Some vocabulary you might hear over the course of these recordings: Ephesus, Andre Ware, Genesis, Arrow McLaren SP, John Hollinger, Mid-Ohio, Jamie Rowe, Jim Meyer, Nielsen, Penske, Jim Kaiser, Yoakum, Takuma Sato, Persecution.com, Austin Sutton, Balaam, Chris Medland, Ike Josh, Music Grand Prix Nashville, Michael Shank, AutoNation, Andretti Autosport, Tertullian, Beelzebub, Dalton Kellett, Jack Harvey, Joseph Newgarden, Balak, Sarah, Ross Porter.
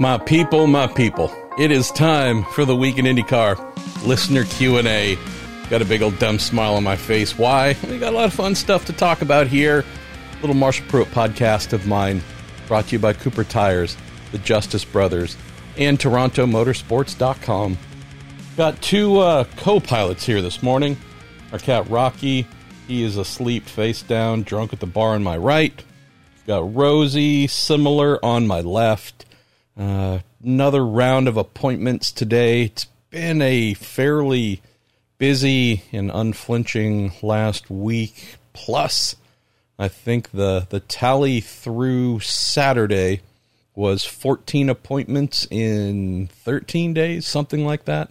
My people, it is time for the Week in IndyCar listener Q&A. Got a big old dumb smile on my face. Why? We got a lot of fun stuff to talk about here. Little Marshall Pruett podcast of mine brought to you by Cooper Tires, the Justice Brothers, and TorontoMotorsports.com. Got two co-pilots here this morning. Our cat Rocky, he is asleep, face down, drunk at the bar on my right. Got Rosie, similar, on my left. Another round of appointments today. It's been a fairly busy and unflinching last week. Plus, I think the tally through Saturday was 14 appointments in 13 days, something like that.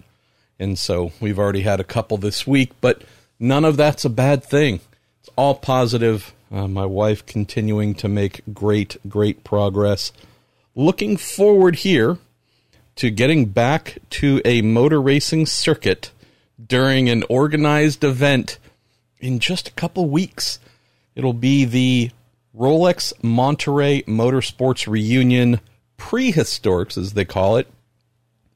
And so we've already had a couple this week, but none of that's a bad thing. It's all positive. My wife continuing to make great, great progress. Looking forward here to getting back to a motor racing circuit during an organized event in just a couple weeks. It'll be the Rolex Monterey Motorsports Reunion Prehistorics, as they call it.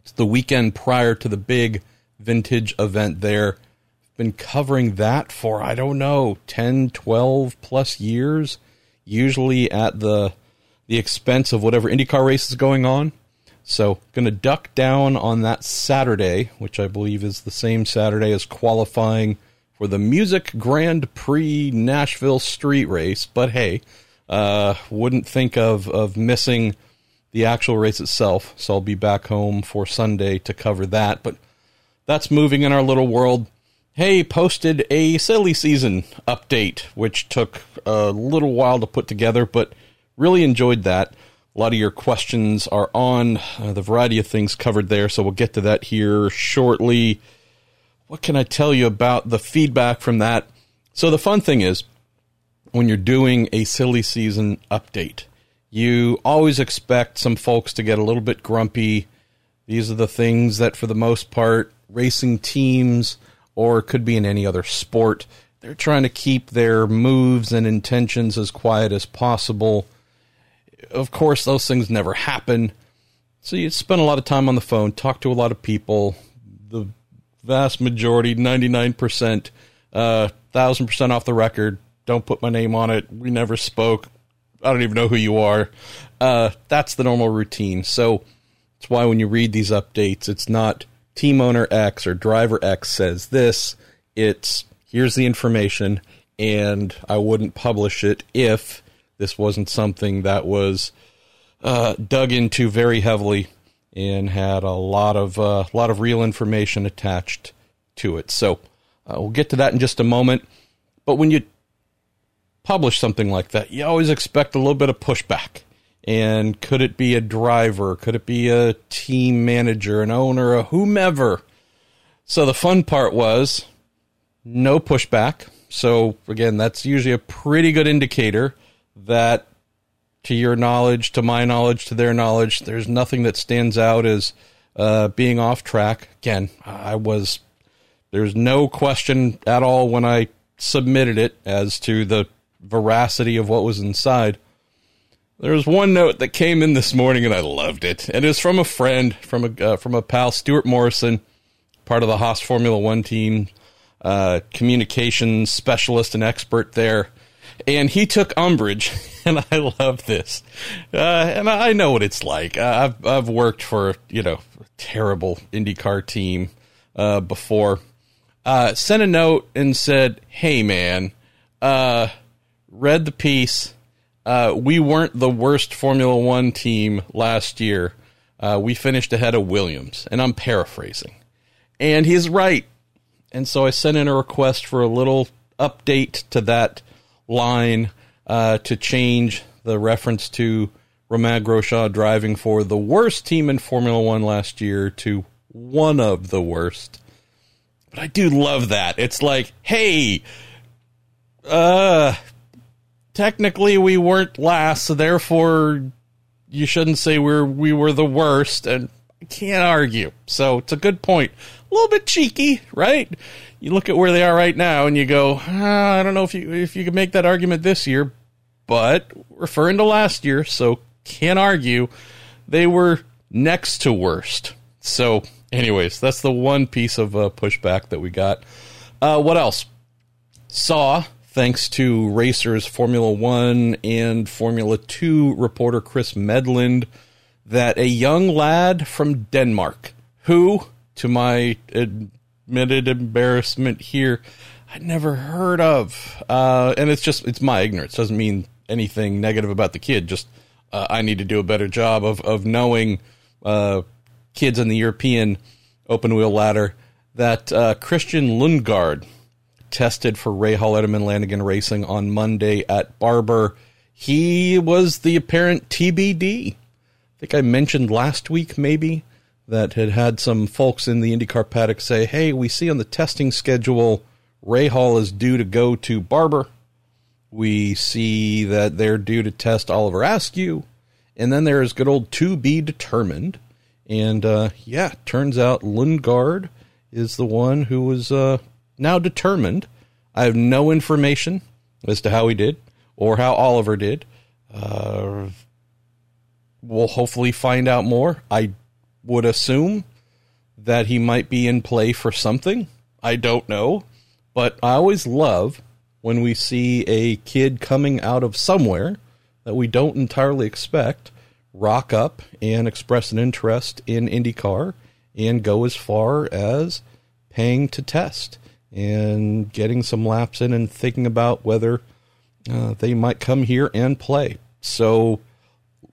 It's the weekend prior to the big vintage event there. I've been covering that for, 10, 12 plus years, usually at the expense of whatever IndyCar race is going on. So going to duck down on that Saturday, which I believe is the same Saturday as qualifying for the Music Grand Prix Nashville street race. But hey, wouldn't think of missing the actual race itself, so I'll be back home for Sunday to cover that, but that's moving in our little world. Hey, posted a silly season update, which took a little while to put together, but really enjoyed that. A lot of your questions are on the variety of things covered there, so we'll get to that here shortly. What can I tell you about the feedback from that? So the fun thing is, when you're doing a silly season update, you always expect some folks to get a little bit grumpy. These are the things that, for the most part, racing teams, or it could be in any other sport, they're trying to keep their moves and intentions as quiet as possible. Of course, those things never happen. So you spend a lot of time on the phone, talk to a lot of people. The vast majority, 99%, 1,000% off the record, don't put my name on it, we never spoke, I don't even know who you are. That's the normal routine. So that's why when you read these updates, it's not team owner X or driver X says this. It's here's the information, and I wouldn't publish it if this wasn't something that was dug into very heavily and had a lot of real information attached to it. So we'll get to that in just a moment. But when you publish something like that, you always expect a little bit of pushback. And could it be a driver? Could it be a team manager, an owner, a whomever? So the fun part was no pushback. So again, that's usually a pretty good indicator that, to your knowledge, to my knowledge, to their knowledge, there's nothing that stands out as being off track. Again, there's no question at all when I submitted it as to the veracity of what was inside. There was one note that came in this morning, and I loved it. It is from a friend, from a pal, Stuart Morrison, part of the Haas Formula One team, communications specialist and expert there. And he took umbrage, and I love this. And I know what it's like. I've worked for a terrible IndyCar team before. Sent a note and said, "Hey man, read the piece. We weren't the worst Formula One team last year. We finished ahead of Williams," and I'm paraphrasing. And he's right. And so I sent in a request for a little update to that line to change the reference to Romain Grosjean driving for the worst team in Formula One last year to one of the worst. But I do love that. It's like, hey, technically we weren't last, so therefore you shouldn't say we were the worst, and I can't argue. So it's a good point. A little bit cheeky, right? You look at where they are right now and you go, I don't know if you could make that argument this year, but referring to last year, so can't argue. They were next to worst. So anyways, that's the one piece of pushback that we got. What else? Saw, thanks to Racers Formula 1 and Formula 2 reporter Chris Medland, that a young lad from Denmark, who, to my admitted embarrassment here, I'd never heard of. And it's just, it's my ignorance. Doesn't mean anything negative about the kid. Just, I need to do a better job of knowing kids in the European open wheel ladder, that Christian Lundgaard tested for Rahal Edelman Lanigan Racing on Monday at Barber. He was the apparent TBD. I think I mentioned last week, maybe, that had some folks in the IndyCar paddock say, hey, we see on the testing schedule Rahal is due to go to Barber. We see that they're due to test Oliver Askew. And then there is good old to be determined. And, yeah, turns out Lundgaard is the one who was now determined. I have no information as to how he did or how Oliver did. We'll hopefully find out more. I would assume that he might be in play for something. I don't know. But I always love when we see a kid coming out of somewhere that we don't entirely expect rock up and express an interest in IndyCar and go as far as paying to test and getting some laps in and thinking about whether they might come here and play. So,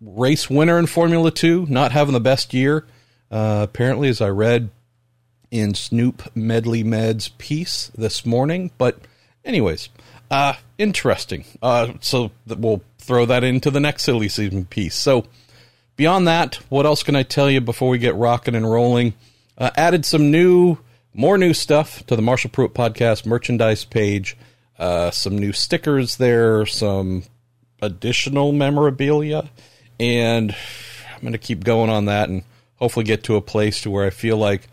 race winner in Formula 2, not having the best year. Apparently, as I read in Snoop Medley Med's piece this morning. But anyways, interesting. So we'll throw that into the next silly season piece. So beyond that, what else can I tell you before we get rocking and rolling? Added some more new stuff to the Marshall Pruett Podcast merchandise page. Some new stickers there, some additional memorabilia. And I'm going to keep going on that and hopefully get to a place to where I feel like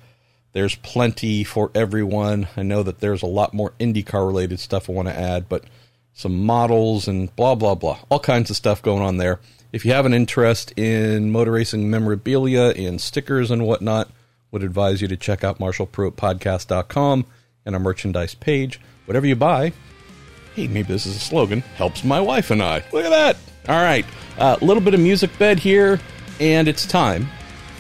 there's plenty for everyone. I know that there's a lot more IndyCar-related stuff I want to add, but some models and blah, blah, blah. All kinds of stuff going on there. If you have an interest in motor racing memorabilia and stickers and whatnot, would advise you to check out marshallpruettpodcast.com and our merchandise page. Whatever you buy, hey, maybe this is a slogan, helps my wife and I. Look at that. All right, a little bit of music bed here, and it's time.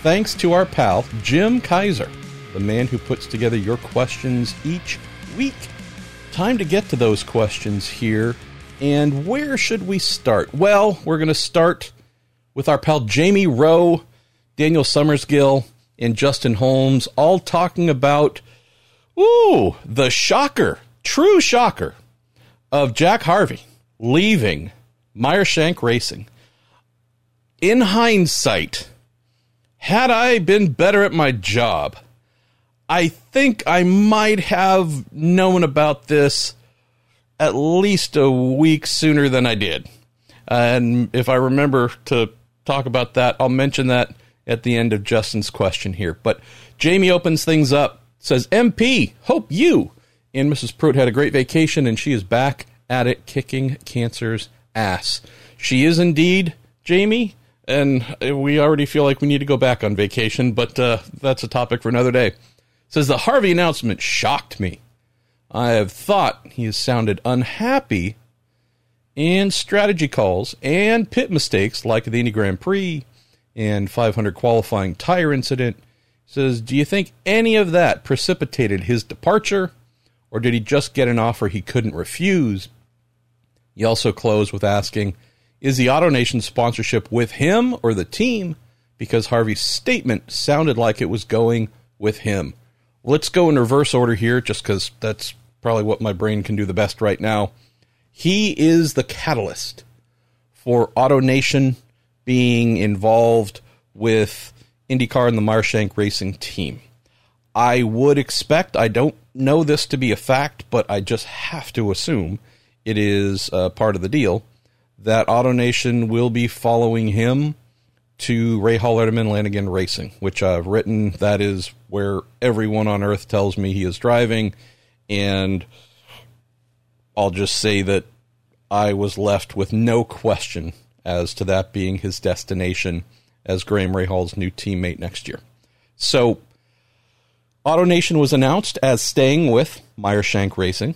Thanks to our pal, Jim Kaiser, the man who puts together your questions each week. Time to get to those questions here. And where should we start? Well, we're going to start with our pal Jamie Rowe, Daniel Summersgill, and Justin Holmes, all talking about, the shocker, true shocker, of Jack Harvey leaving Meyer Shank Racing. In hindsight, had I been better at my job, I think I might have known about this at least a week sooner than I did. And if I remember to talk about that, I'll mention that at the end of Justin's question here. But Jamie opens things up, says, MP, hope you and Mrs. Pruett had a great vacation, and she is back at it kicking cancer's ass. She is indeed, Jamie, and we already feel like we need to go back on vacation, but that's a topic for another day. Says, the Harvey announcement shocked me. I have thought he has sounded unhappy in strategy calls and pit mistakes like the Indy Grand Prix and 500 qualifying tire incident. Says, do you think any of that precipitated his departure, or did he just get an offer he couldn't refuse? He also closed with asking, is the AutoNation sponsorship with him or the team? Because Harvey's statement sounded like it was going with him. Let's go in reverse order here, just because that's probably what my brain can do the best right now. He is the catalyst for AutoNation being involved with IndyCar and the Meyer Shank Racing team. I would expect, I don't know this to be a fact, but I just have to assume it is part of the deal, that AutoNation will be following him to Rahal Edelman Lanigan Racing, which I've written. That is where everyone on earth tells me he is driving, and I'll just say that I was left with no question as to that being his destination as Graham Rahal's new teammate next year. So AutoNation was announced as staying with Meyer Shank Racing.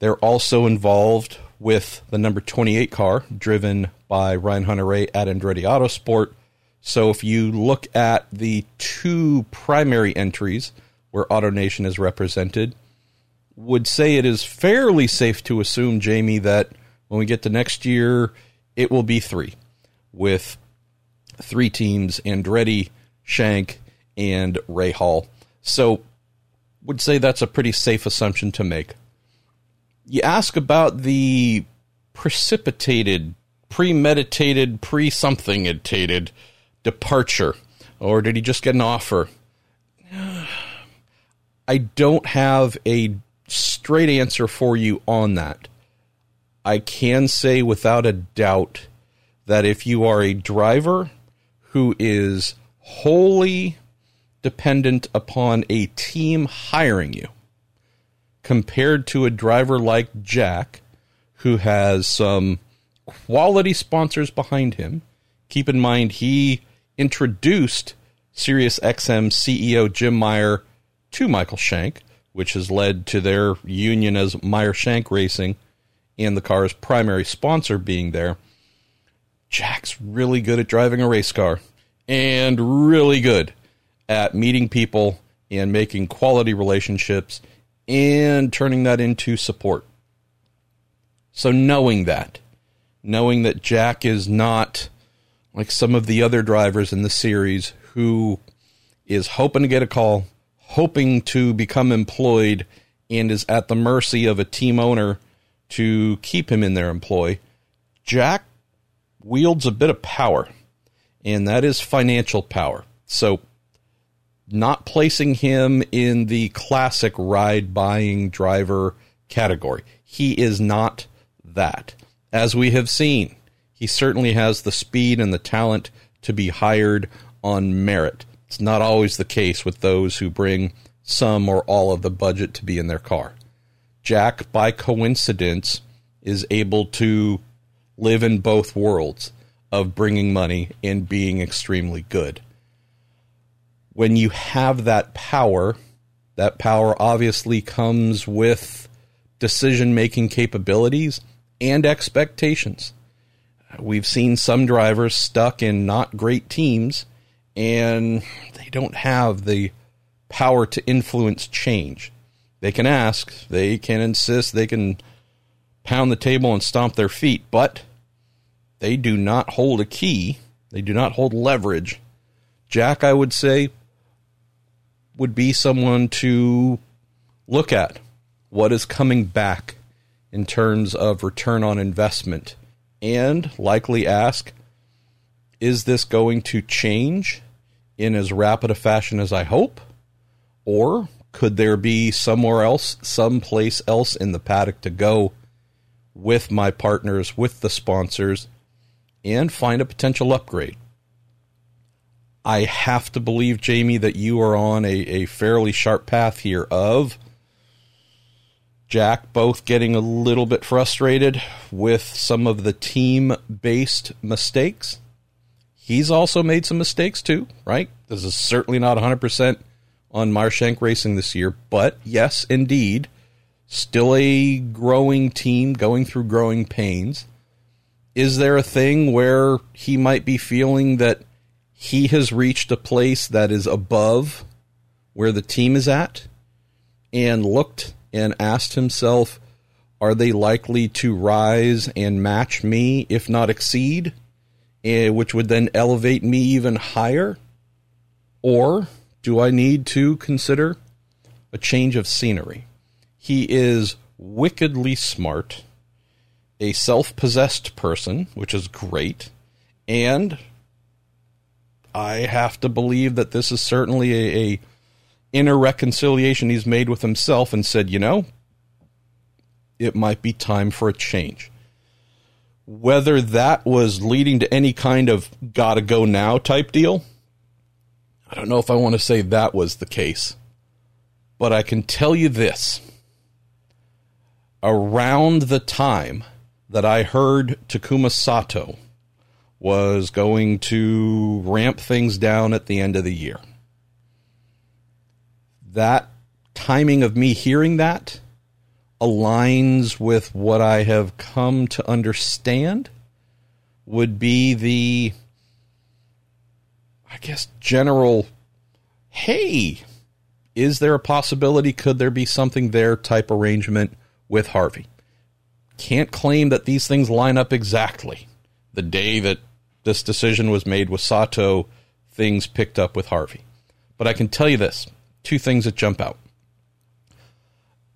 They're also involved with the number 28 car driven by Ryan Hunter-Reay at Andretti Autosport. So if you look at the two primary entries where AutoNation is represented, would say it is fairly safe to assume, Jamie, that when we get to next year, it will be three, with three teams, Andretti, Shank, and Rahal. So would say that's a pretty safe assumption to make. You ask about the precipitated, premeditated, pre-something-itated departure, or did he just get an offer? I don't have a straight answer for you on that. I can say without a doubt that if you are a driver who is wholly dependent upon a team hiring you, compared to a driver like Jack, who has some quality sponsors behind him, keep in mind he introduced SiriusXM CEO Jim Meyer to Michael Shank, which has led to their union as Meyer Shank Racing and the car's primary sponsor being there. Jack's really good at driving a race car and really good at meeting people and making quality relationships and turning that into support. So knowing that Jack is not like some of the other drivers in the series who is hoping to get a call, hoping to become employed, and is at the mercy of a team owner to keep him in their employ, Jack wields a bit of power, and that is financial power. So not placing him in the classic ride-buying driver category. He is not that. As we have seen, he certainly has the speed and the talent to be hired on merit. It's not always the case with those who bring some or all of the budget to be in their car. Jack, by coincidence, is able to live in both worlds of bringing money and being extremely good. When you have that power obviously comes with decision-making capabilities and expectations. We've seen some drivers stuck in not great teams, and they don't have the power to influence change. They can ask, they can insist, they can pound the table and stomp their feet, but they do not hold a key. They do not hold leverage. Jack, I would say, would be someone to look at what is coming back in terms of return on investment and likely ask, is this going to change in as rapid a fashion as I hope? Or could there be somewhere else, someplace else in the paddock to go with my partners, with the sponsors, and find a potential upgrade? I have to believe, Jamie, that you are on a fairly sharp path here of Jack both getting a little bit frustrated with some of the team-based mistakes. He's also made some mistakes too, right? This is certainly not 100% on Meyer Shank Racing this year, but yes, indeed, still a growing team going through growing pains. Is there a thing where he might be feeling that he has reached a place that is above where the team is at, and looked and asked himself, are they likely to rise and match me, if not exceed? Which would then elevate me even higher? Or do I need to consider a change of scenery? He is wickedly smart, a self-possessed person, which is great, and I have to believe that this is certainly a inner reconciliation he's made with himself and said, you know, it might be time for a change. Whether that was leading to any kind of gotta go now type deal, I don't know if I want to say that was the case. But I can tell you this. Around the time that I heard Takuma Sato was going to ramp things down at the end of the year. That timing of me hearing that aligns with what I have come to understand would be the, I guess, general, hey, is there a possibility, could there be something there type arrangement with Harvey? Can't claim that these things line up exactly. The day that this decision was made with Sato, things picked up with Harvey. But I can tell you this, two things that jump out.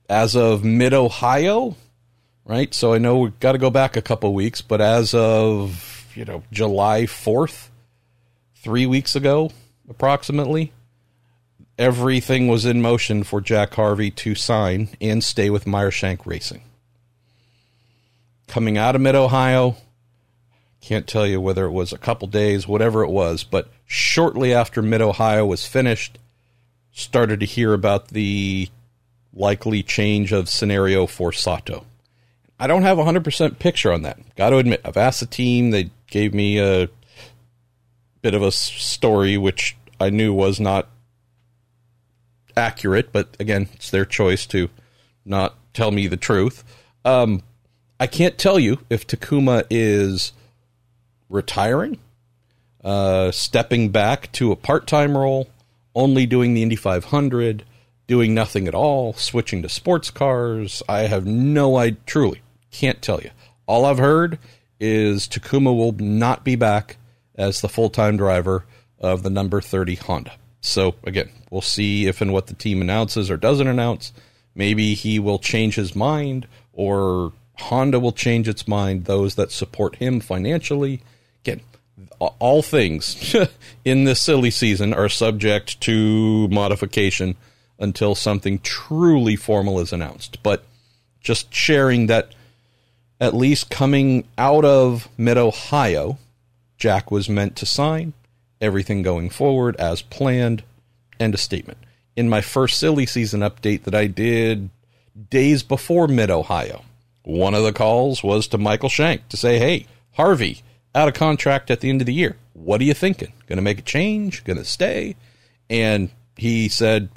As of Mid-Ohio, right? So I know we've got to go back a couple weeks, but as of, July 4th, 3 weeks ago, approximately, everything was in motion for Jack Harvey to sign and stay with Meyer Shank Racing. Coming out of Mid-Ohio, can't tell you whether it was a couple days, whatever it was, but shortly after Mid-Ohio was finished, started to hear about the likely change of scenario for Sato. I don't have a 100% picture on that. Got to admit, I've asked the team. They gave me a bit of a story, which I knew was not accurate, but again, it's their choice to not tell me the truth. I can't tell you if Takuma is retiring, stepping back to a part-time role, only doing the Indy 500, doing nothing at all, switching to sports cars. I have no idea, truly, can't tell you. All I've heard is Takuma will not be back as the full-time driver of the number 30 Honda. So, again, we'll see if and what the team announces or doesn't announce. Maybe he will change his mind, or Honda will change its mind, those that support him financially. Again, all things in this silly season are subject to modification until something truly formal is announced. But just sharing that, at least coming out of Mid-Ohio, Jack was meant to sign, everything going forward as planned, end of statement. In my first silly season update that I did days before Mid-Ohio, one of the calls was to Michael Shank to say, hey, Harvey, out of contract at the end of the year. What are you thinking? Going to make a change? Going to stay? And he said,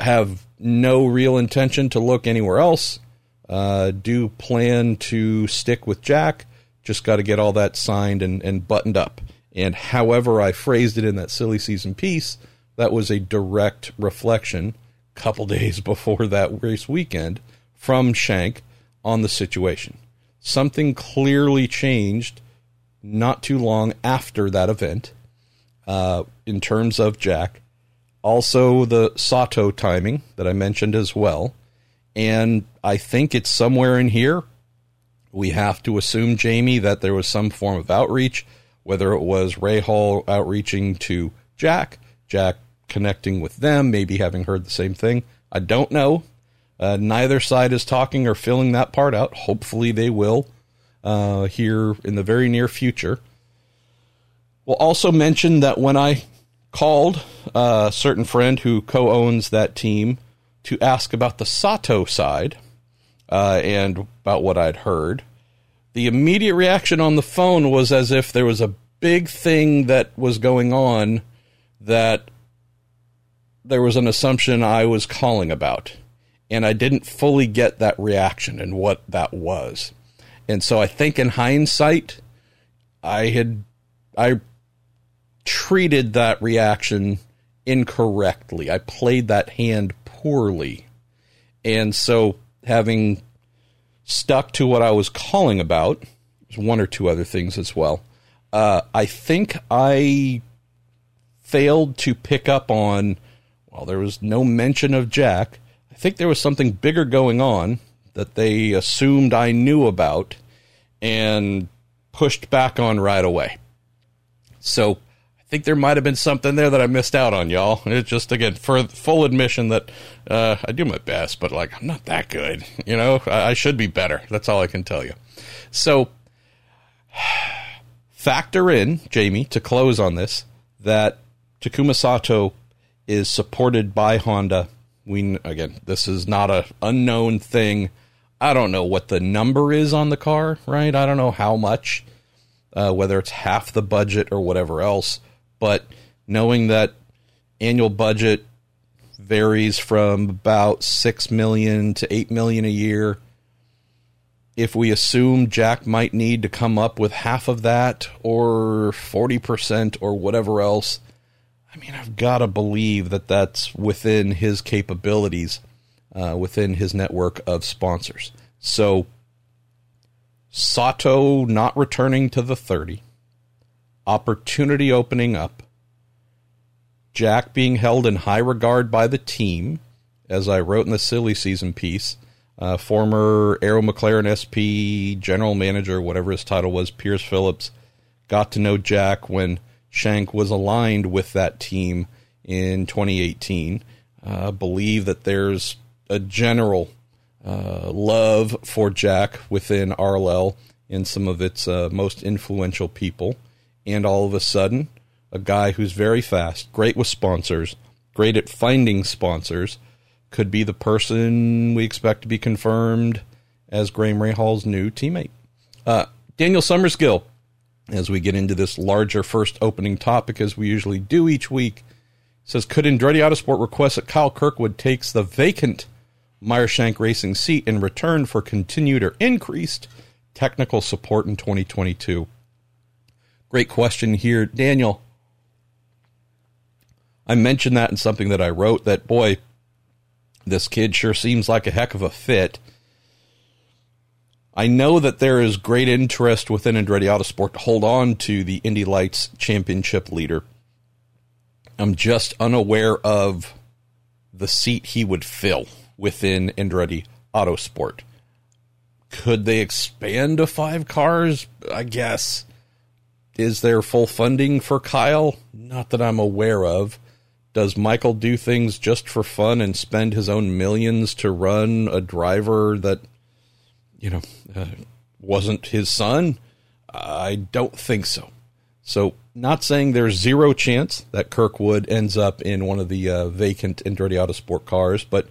have no real intention to look anywhere else. Do plan to stick with Jack. Just got to get all that signed and buttoned up. And however I phrased it in that silly season piece, that was a direct reflection a couple days before that race weekend from Shank on the situation. Something clearly changed not too long after that event in terms of Jack. Also, the Sato timing that I mentioned as well. And I think it's somewhere in here. We have to assume, Jamie, that there was some form of outreach, whether it was Rahal outreaching to Jack, Jack connecting with them, maybe having heard the same thing. I don't know. Neither side is talking or filling that part out. Hopefully they will here in the very near future. We'll also mention that when I called a certain friend who co-owns that team to ask about the Sato side and about what I'd heard, the immediate reaction on the phone was as if there was a big thing that was going on that there was an assumption I was calling about. And I didn't fully get that reaction and what that was. And so I think in hindsight, I treated that reaction incorrectly. I played that hand poorly. And so having stuck to what I was calling about, one or two other things as well, I think I failed to pick up on, well, there was no mention of Jack. I think there was something bigger going on that they assumed I knew about and pushed back on right away. So I think there might have been something there that I missed out on, y'all. It's just, again, for full admission that I do my best, but, I'm not that good. I should be better. That's all I can tell you. So factor in, Jamie, to close on this, that Takuma Sato is supported by Honda. Again, this is not an unknown thing. I don't know what the number is on the car, right? I don't know how much. whether it's half the budget or whatever else. But knowing that annual budget varies from about $6 million to $8 million a year, if we assume Jack might need to come up with half of that or 40% or whatever else, I mean, I've got to believe that that's within his capabilities, within his network of sponsors. So Sato not returning to the 30, opportunity opening up, Jack being held in high regard by the team, as I wrote in the silly season piece. Former Arrow McLaren SP general manager, whatever his title was, Piers Phillips, got to know Jack when Shank was aligned with that team in 2018. Believe that there's a general love for Jack within RLL and some of its most influential people. And all of a sudden, a guy who's very fast, great with sponsors, great at finding sponsors, could be the person we expect to be confirmed as Graham Rahal's new teammate. Daniel Summersgill, as we get into this larger first opening topic, as we usually do each week, says, could Andretti Autosport request that Kyle Kirkwood takes the vacant Meyer Shank Racing seat in return for continued or increased technical support in 2022? Great question here, Daniel. I mentioned that in something that I wrote, that boy, this kid sure seems like a heck of a fit. I know that there is great interest within Andretti Autosport to hold on to the Indy Lights championship leader. I'm just unaware of the seat he would fill within Andretti Autosport. Could they expand to 5 cars? I guess. Is there full funding for Kyle? Not that I'm aware of. Does Michael do things just for fun and spend his own millions to run a driver that, you know, wasn't his son? I don't think so. So not saying there's zero chance that Kirkwood ends up in one of the vacant Andretti Autosport cars, but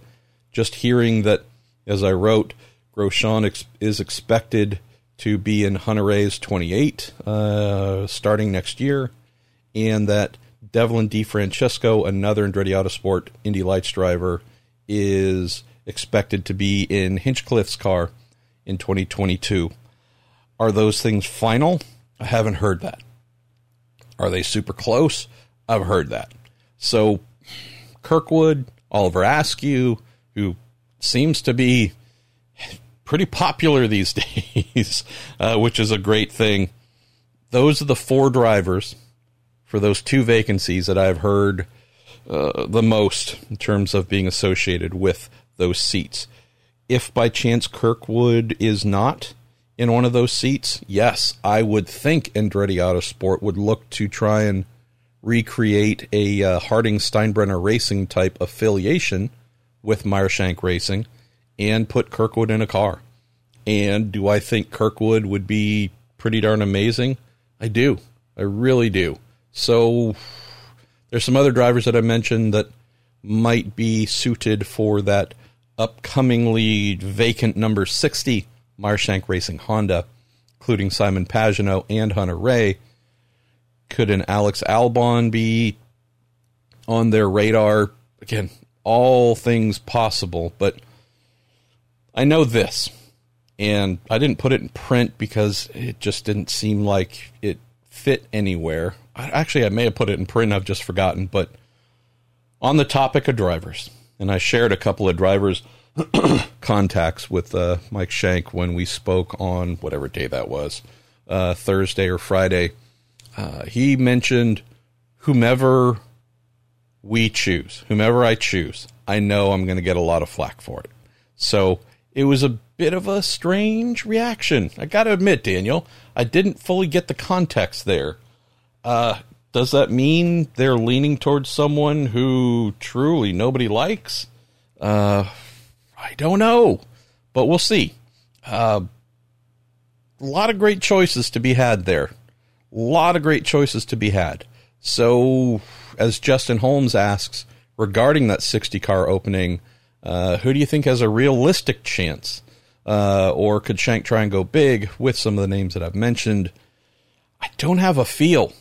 just hearing that, as I wrote, Grosjean is expected to be in Hunter-Reay's 28 starting next year, and that Devlin DeFrancesco, another Andretti Autosport Indy Lights driver, is expected to be in Hinchcliffe's car in 2022. Are those things final? I haven't heard that. Are they super close? I've heard that. So Kirkwood, Oliver Askew, who seems to be pretty popular these days, which is a great thing. Those are the 4 drivers for those 2 vacancies that I've heard the most in terms of being associated with those seats. If by chance Kirkwood is not in one of those seats, yes, I would think Andretti Autosport would look to try and recreate a Harding-Steinbrenner Racing type affiliation with Meyer Shank Racing and put Kirkwood in a car. And do I think Kirkwood would be pretty darn amazing? I do. I really do. So there's some other drivers that I mentioned that might be suited for that upcomingly vacant number 60 Meyer Shank Racing Honda, including Simon Pagenaud and Hunter-Reay. Could an Alex Albon be on their radar? Again, all things possible, but I know this, and I didn't put it in print because it just didn't seem like it fit anywhere. Actually, I may have put it in print. I've just forgotten. But on the topic of drivers, and I shared a couple of drivers' contacts with Mike Shank when we spoke on whatever day that was, Thursday or Friday. He mentioned whomever we choose, whomever I choose, I know I'm going to get a lot of flack for it. So it was a bit of a strange reaction. I got to admit, Daniel, I didn't fully get the context there. Does that mean they're leaning towards someone who truly nobody likes? I don't know, but we'll see. A lot of great choices to be had there. A lot of great choices to be had. So as Justin Holmes asks regarding that 60 car opening, who do you think has a realistic chance? Or could Shank try and go big with some of the names that I've mentioned? I don't have a feel.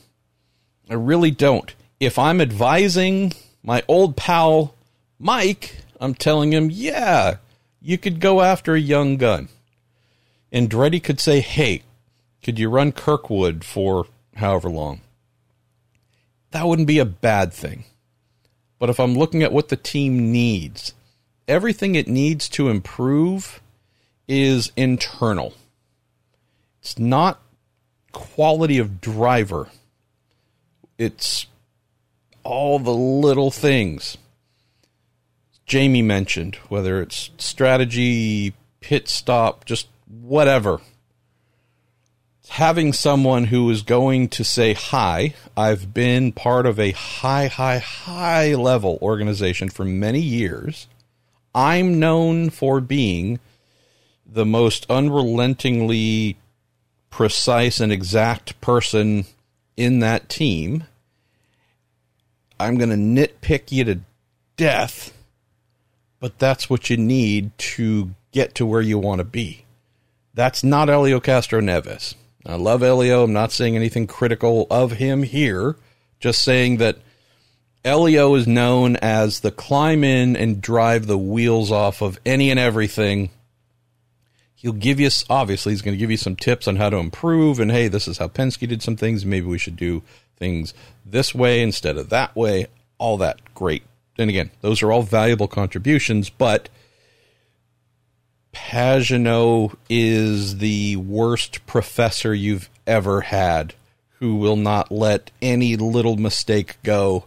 I really don't. If I'm advising my old pal Mike, I'm telling him, yeah, you could go after a young gun. Andretti could say, hey, could you run Kirkwood for however long? That wouldn't be a bad thing. But if I'm looking at what the team needs, everything it needs to improve is internal. It's not quality of driver. It's all the little things Jamie mentioned, whether it's strategy, pit stop, just whatever. Having someone who is going to say, hi, I've been part of a high level organization for many years. I'm known for being the most unrelentingly precise and exact person in that team. I'm going to nitpick you to death, but that's what you need to get to where you want to be. That's not Hélio Castroneves. I love Hélio. I'm not saying anything critical of him here. Just saying that Hélio is known as the climb in and drive the wheels off of any and everything. He'll give you, obviously, he's going to give you some tips on how to improve. And, hey, this is how Penske did some things. Maybe we should do things this way instead of that way. All that great. And, again, those are all valuable contributions. But Pagenaud is the worst professor you've ever had, who will not let any little mistake go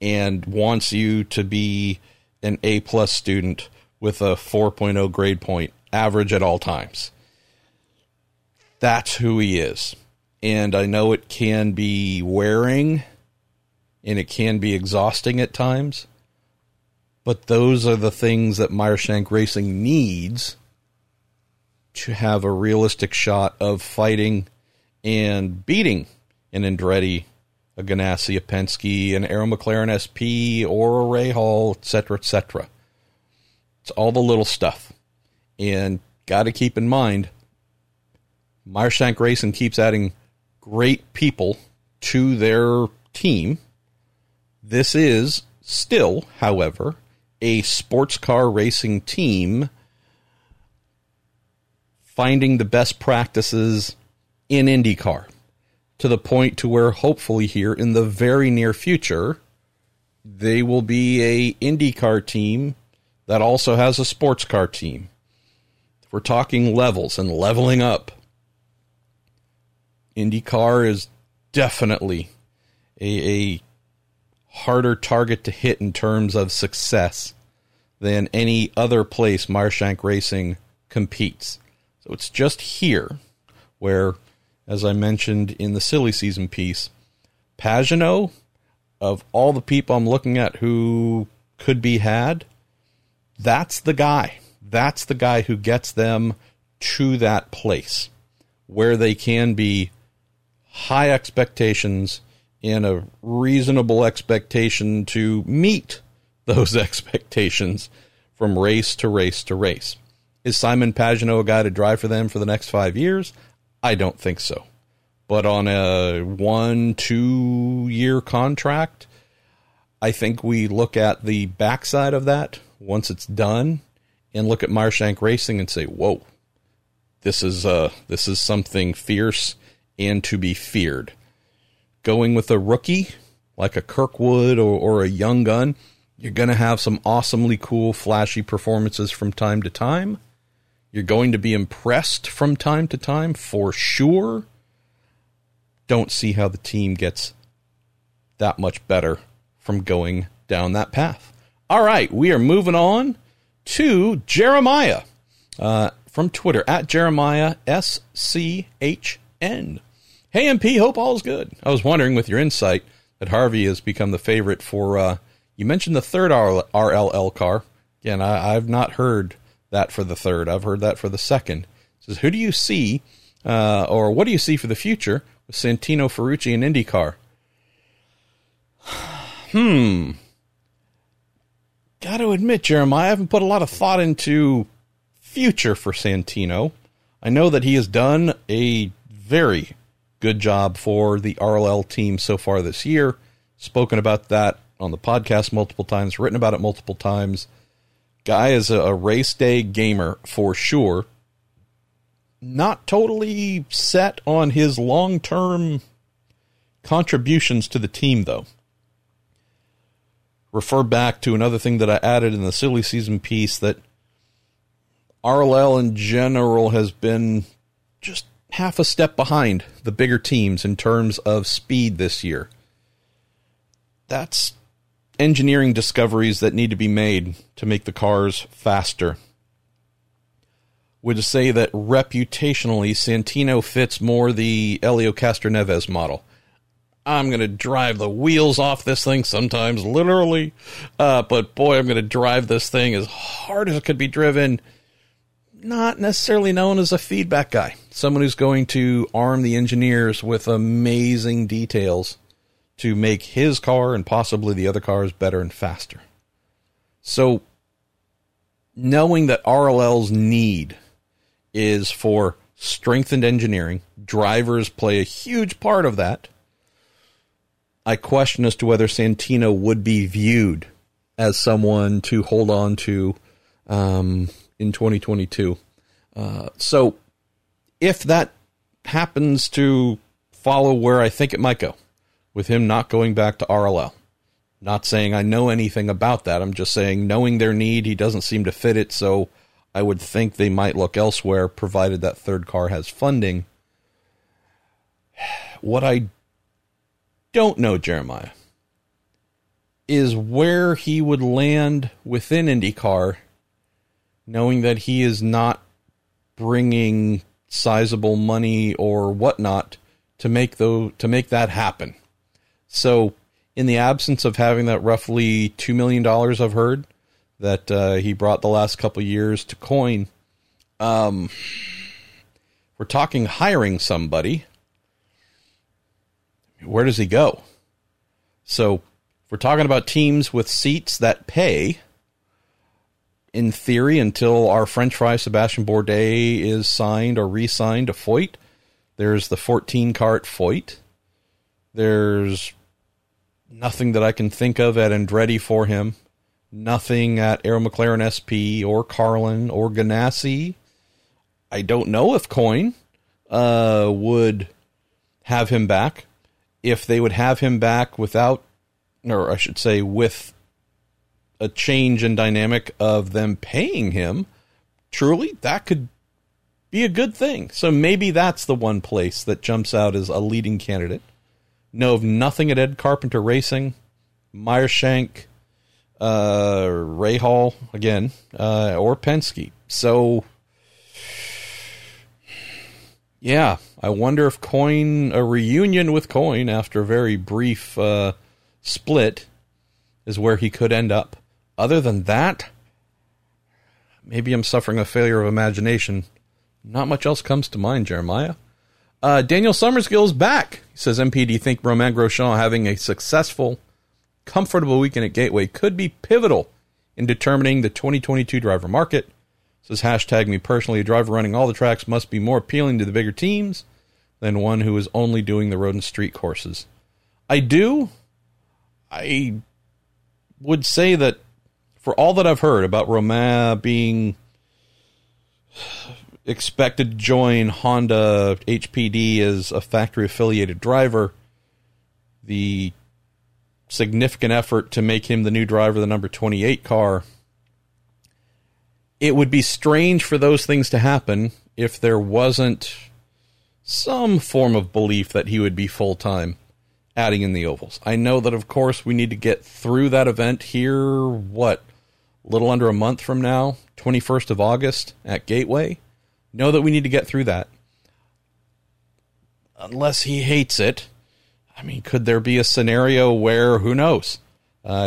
and wants you to be an A-plus student with a 4.0 grade point average at all times. That's who he is. And I know it can be wearing and it can be exhausting at times, but those are the things that Meyer Shank Racing needs to have a realistic shot of fighting and beating an Andretti, a Ganassi, a Penske, an Arrow McLaren SP, or a Rahal, etc., etc. It's all the little stuff. And got to keep in mind, Meyer Shank Racing keeps adding great people to their team. This is still, however, a sports car racing team finding the best practices in IndyCar to the point to where hopefully here in the very near future, they will be a IndyCar team that also has a sports car team. We're talking levels and leveling up. IndyCar is definitely a harder target to hit in terms of success than any other place Meyer Shank Racing competes. So it's just here where, as I mentioned in the silly season piece, Pagenaud, of all the people I'm looking at who could be had, that's the guy. That's the guy who gets them to that place where they can be high expectations and a reasonable expectation to meet those expectations from race to race to race. Is Simon Pagenaud a guy to drive for them for the next 5 years? I don't think so. But on a 1-2 year contract, I think we look at the backside of that once it's done and look at Meyer Shank Racing and say, whoa, this is something fierce and to be feared. Going with a rookie, like a Kirkwood or a young gun, you're going to have some awesomely cool, flashy performances from time to time. You're going to be impressed from time to time, for sure. Don't see how the team gets that much better from going down that path. All right, we are moving on to Jeremiah from Twitter, at Jeremiah SCHN. Hey, MP, hope all's good. I was wondering, with your insight, that Harvey has become the favorite for, you mentioned the third RLL car. Again, I've not heard that for the third. I've heard that for the second. It says, who do you see, or what do you see for the future with Santino Ferrucci and IndyCar? Got to admit, Jeremiah, I haven't put a lot of thought into future for Santino. I know that he has done a very Good job for the RLL team so far this year. Spoken about that on the podcast multiple times, written about it multiple times. Guy is a race day gamer for sure. Not totally set on his long-term contributions to the team, though. Refer back to another thing that I added in the silly season piece, that RLL in general has been just half a step behind the bigger teams in terms of speed this year. That's engineering discoveries that need to be made to make the cars faster. Would say that reputationally, Santino fits more the Hélio Castroneves model. I'm going to drive the wheels off this thing, sometimes literally, but boy, I'm going to drive this thing as hard as it could be driven. Not necessarily known as a feedback guy, someone who's going to arm the engineers with amazing details to make his car and possibly the other cars better and faster. So knowing that RLL's need is for strengthened engineering, drivers play a huge part of that. I question as to whether Santino would be viewed as someone to hold on to in 2022. So if that happens to follow where I think it might go, with him not going back to RLL, not saying I know anything about that, I'm just saying knowing their need, he doesn't seem to fit it, so I would think they might look elsewhere, provided that third car has funding. What I don't know, Jeremiah, is where he would land within IndyCar, knowing that he is not bringing sizable money or whatnot to make that happen. So in the absence of having that roughly $2 million I've heard that he brought the last couple years to Coyne, we're talking hiring somebody. Where does he go? So if we're talking about teams with seats that pay, in theory, until our French fry Sebastian Bourdais is signed or re-signed to Foyt, there's the 14 car at Foyt. There's nothing that I can think of at Andretti for him. Nothing at Arrow McLaren SP or Carlin or Ganassi. I don't know if Coyne would have him back. If they would have him back without, or I should say with a change in dynamic of them paying him, truly, that could be a good thing. So maybe that's the one place that jumps out as a leading candidate. Know of nothing at Ed Carpenter Racing, Meyer Shank, Rahal again, or Penske. So yeah, I wonder if Coyne, a reunion with Coyne after a very brief split is where he could end up. Other than that, maybe I'm suffering a failure of imagination. Not much else comes to mind, Jeremiah. Daniel Summersgill's back. He says, MP, do you think Romain Grosjean having a successful, comfortable weekend at Gateway could be pivotal in determining the 2022 driver market? Says, hashtag me personally, a driver running all the tracks must be more appealing to the bigger teams than one who is only doing the road and street courses. I would say that for all that I've heard about Romain being expected to join Honda HPD as a factory-affiliated driver, the significant effort to make him the new driver of the number 28 car, it would be strange for those things to happen if there wasn't some form of belief that he would be full-time adding in the ovals. I know that, of course, we need to get through that event here, a little under a month from now, 21st of August at Gateway. Know that we need to get through that. Unless he hates it. I mean, could there be a scenario where, who knows?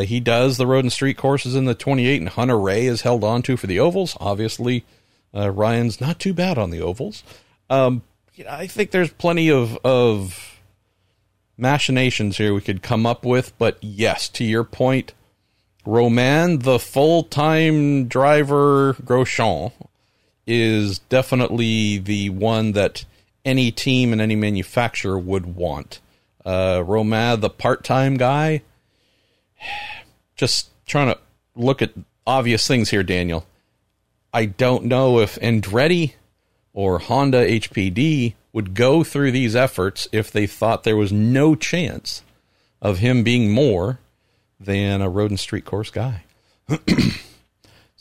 He does the road and street courses in the 28, and Hunter-Reay is held on to for the ovals. Obviously, Ryan's not too bad on the ovals. I think there's plenty of machinations here we could come up with, but yes, to your point, Romain, the full-time driver Grosjean, is definitely the one that any team and any manufacturer would want. Romain, the part-time guy, just trying to look at obvious things here, Daniel. I don't know if Andretti or Honda HPD would go through these efforts if they thought there was no chance of him being more than a road and street course guy. Let's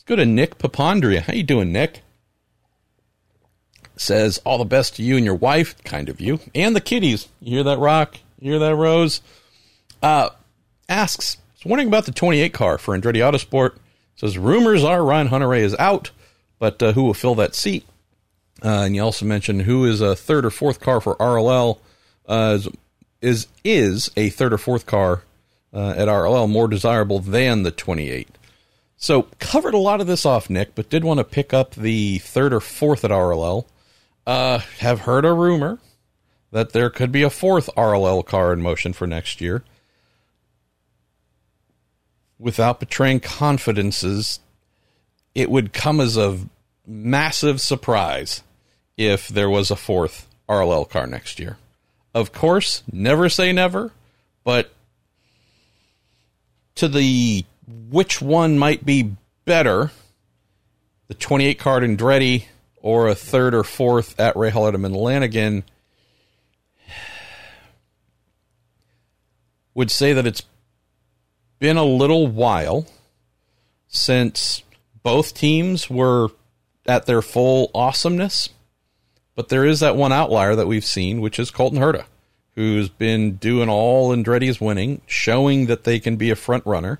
go to Nick Papandria. How you doing, Nick? Says, all the best to you and your wife, kind of you, and the kitties. You hear that, Rock? You hear that, Rose? Asks, I was wondering about the 28 car for Andretti Autosport. Says, rumors are Ryan Hunter-Reay is out, but who will fill that seat? And you also mentioned who is a third or fourth car for RLL. Is a third or fourth car at RLL more desirable than the 28? So covered a lot of this off, Nick, but did want to pick up the third or fourth at RLL. Have heard a rumor that there could be a fourth RLL car in motion for next year. Without betraying confidences, it would come as a massive surprise if there was a fourth RLL car next year. Of course, never say never, but to the which one might be better, the 28 car at Andretti or a third or fourth at Rahal Edelman Lanigan, would say that it's been a little while since both teams were at their full awesomeness. But there is that one outlier that we've seen, which is Colton Herta, who's been doing all Andretti's winning, showing that they can be a front runner.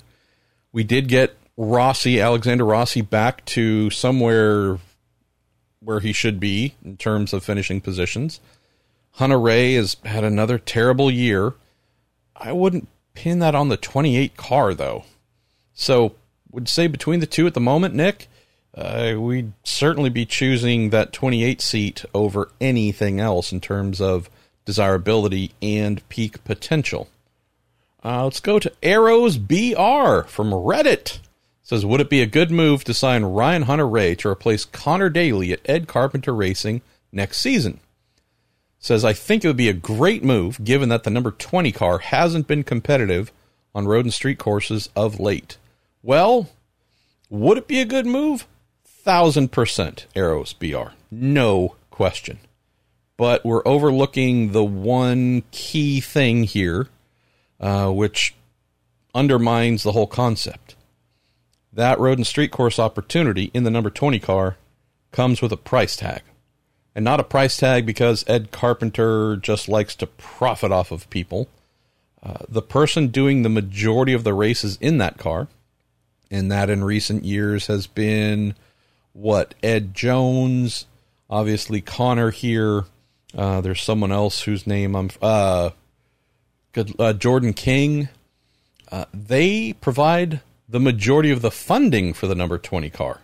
We did get Rossi, Alexander Rossi, back to somewhere where he should be in terms of finishing positions. Hunter-Reay has had another terrible year. I wouldn't pin that on the 28 car, though. So would say between the two at the moment, Nick, we'd certainly be choosing that 28 seat over anything else in terms of desirability and peak potential. Let's go to Arrows BR from Reddit. It says, would it be a good move to sign Ryan Hunter-Reay to replace Connor Daly at Ed Carpenter Racing next season? It says, I think it would be a great move given that the number 20 car hasn't been competitive on road and street courses of late. Well, would it be a good move? 1,000% Arrows BR. No question. But we're overlooking the one key thing here, which undermines the whole concept. That road and street course opportunity in the number 20 car comes with a price tag. And not a price tag because Ed Carpenter just likes to profit off of people. The person doing the majority of the races in that car, and that in recent years has been Ed Jones, obviously Connor here. There's someone else whose name I'm Jordan King. They provide the majority of the funding for the number 20 car.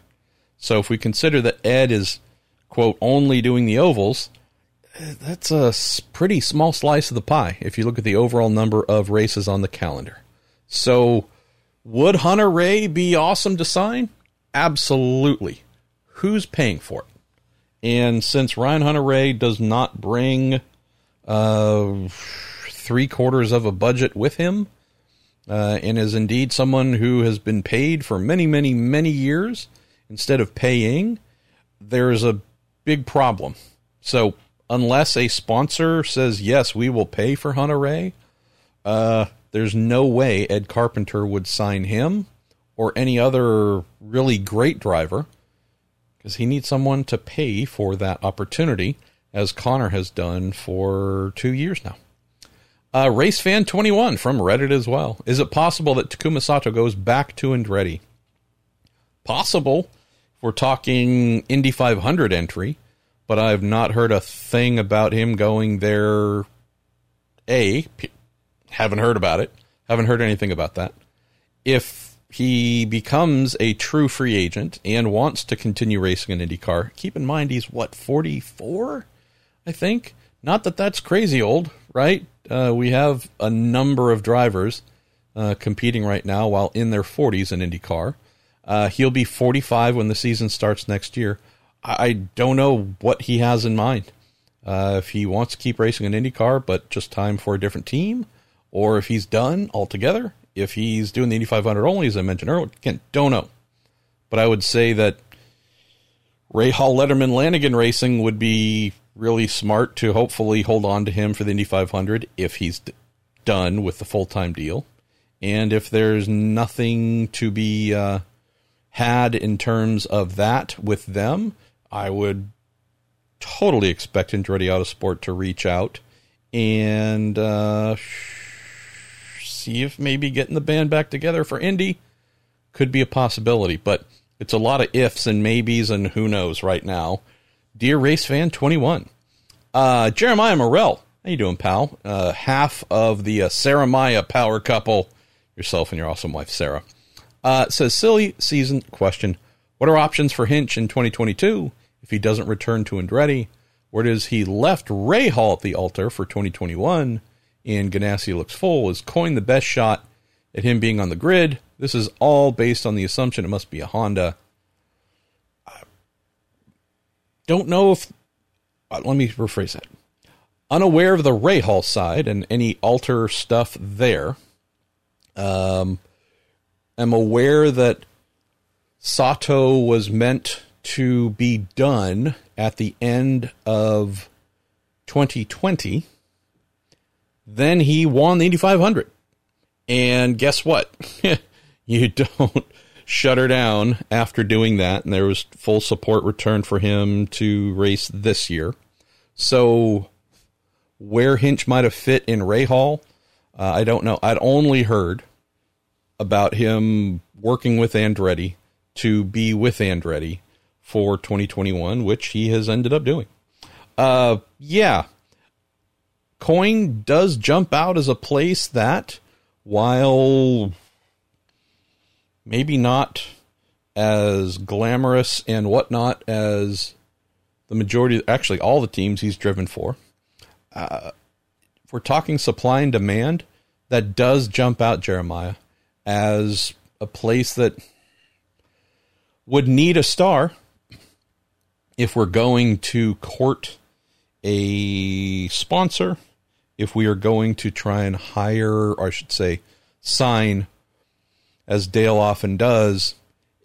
So if we consider that Ed is, quote, only doing the ovals, that's a pretty small slice of the pie if you look at the overall number of races on the calendar. So would Hunter-Reay be awesome to sign? Absolutely. Who's paying for it? And since Ryan Hunter-Reay does not bring 3/4 of a budget with him, and is indeed someone who has been paid for many, many, many years instead of paying, there's a big problem. So unless a sponsor says, yes, we will pay for Hunter-Reay, there's no way Ed Carpenter would sign him or any other really great driver, because he needs someone to pay for that opportunity, as Connor has done for 2 years now. RaceFan21 from Reddit as well. Is it possible that Takuma Sato goes back to Andretti? Possible. If we're talking Indy 500 entry, but I've not heard a thing about him going there. Haven't heard about it. Haven't heard anything about that. If he becomes a true free agent and wants to continue racing an IndyCar, keep in mind he's, 44? I think. Not that that's crazy old, right? We have a number of drivers competing right now while in their 40s in IndyCar. He'll be 45 when the season starts next year. I don't know what he has in mind. if he wants to keep racing an IndyCar, but just time for a different team, or if he's done altogether, if he's doing the Indy 500 only, as I mentioned earlier, again, don't know. But I would say that Rahal Edelman Lanigan Racing would be really smart to hopefully hold on to him for the Indy 500 if he's done with the full-time deal. And if there's nothing to be had in terms of that with them, I would totally expect Andretti Autosport to reach out and see if maybe getting the band back together for Indy could be a possibility. But it's a lot of ifs and maybes and who knows right now. Dear Race Fan 21, Jeremiah Morrell, how you doing, pal? Half of the Sarah-Maya power couple, yourself and your awesome wife, Sarah, says, silly season question. What are options for Hinch in 2022 if he doesn't return to Andretti? Where does he left Rahal at the altar for 2021? And Ganassi looks full. Is Coyne the best shot at him being on the grid? This is all based on the assumption it must be a Honda. I don't know if... Let me rephrase that. Unaware of the Rahal side and any alter stuff there. I'm aware that Sato was meant to be done at the end of 2020. Then he won the Indy 500. And guess what? You don't shut her down after doing that. And there was full support returned for him to race this year. So where Hinch might have fit in Rahal, I don't know. I'd only heard about him working with Andretti to be with Andretti for 2021, which he has ended up doing. Yeah. Coyne does jump out as a place that, while maybe not as glamorous and whatnot as the majority, actually all the teams he's driven for, if we're talking supply and demand, that does jump out, Jeremiah, as a place that would need a star if we're going to court a sponsor, if we are going to try and hire, or I should say, sign, as Dale often does,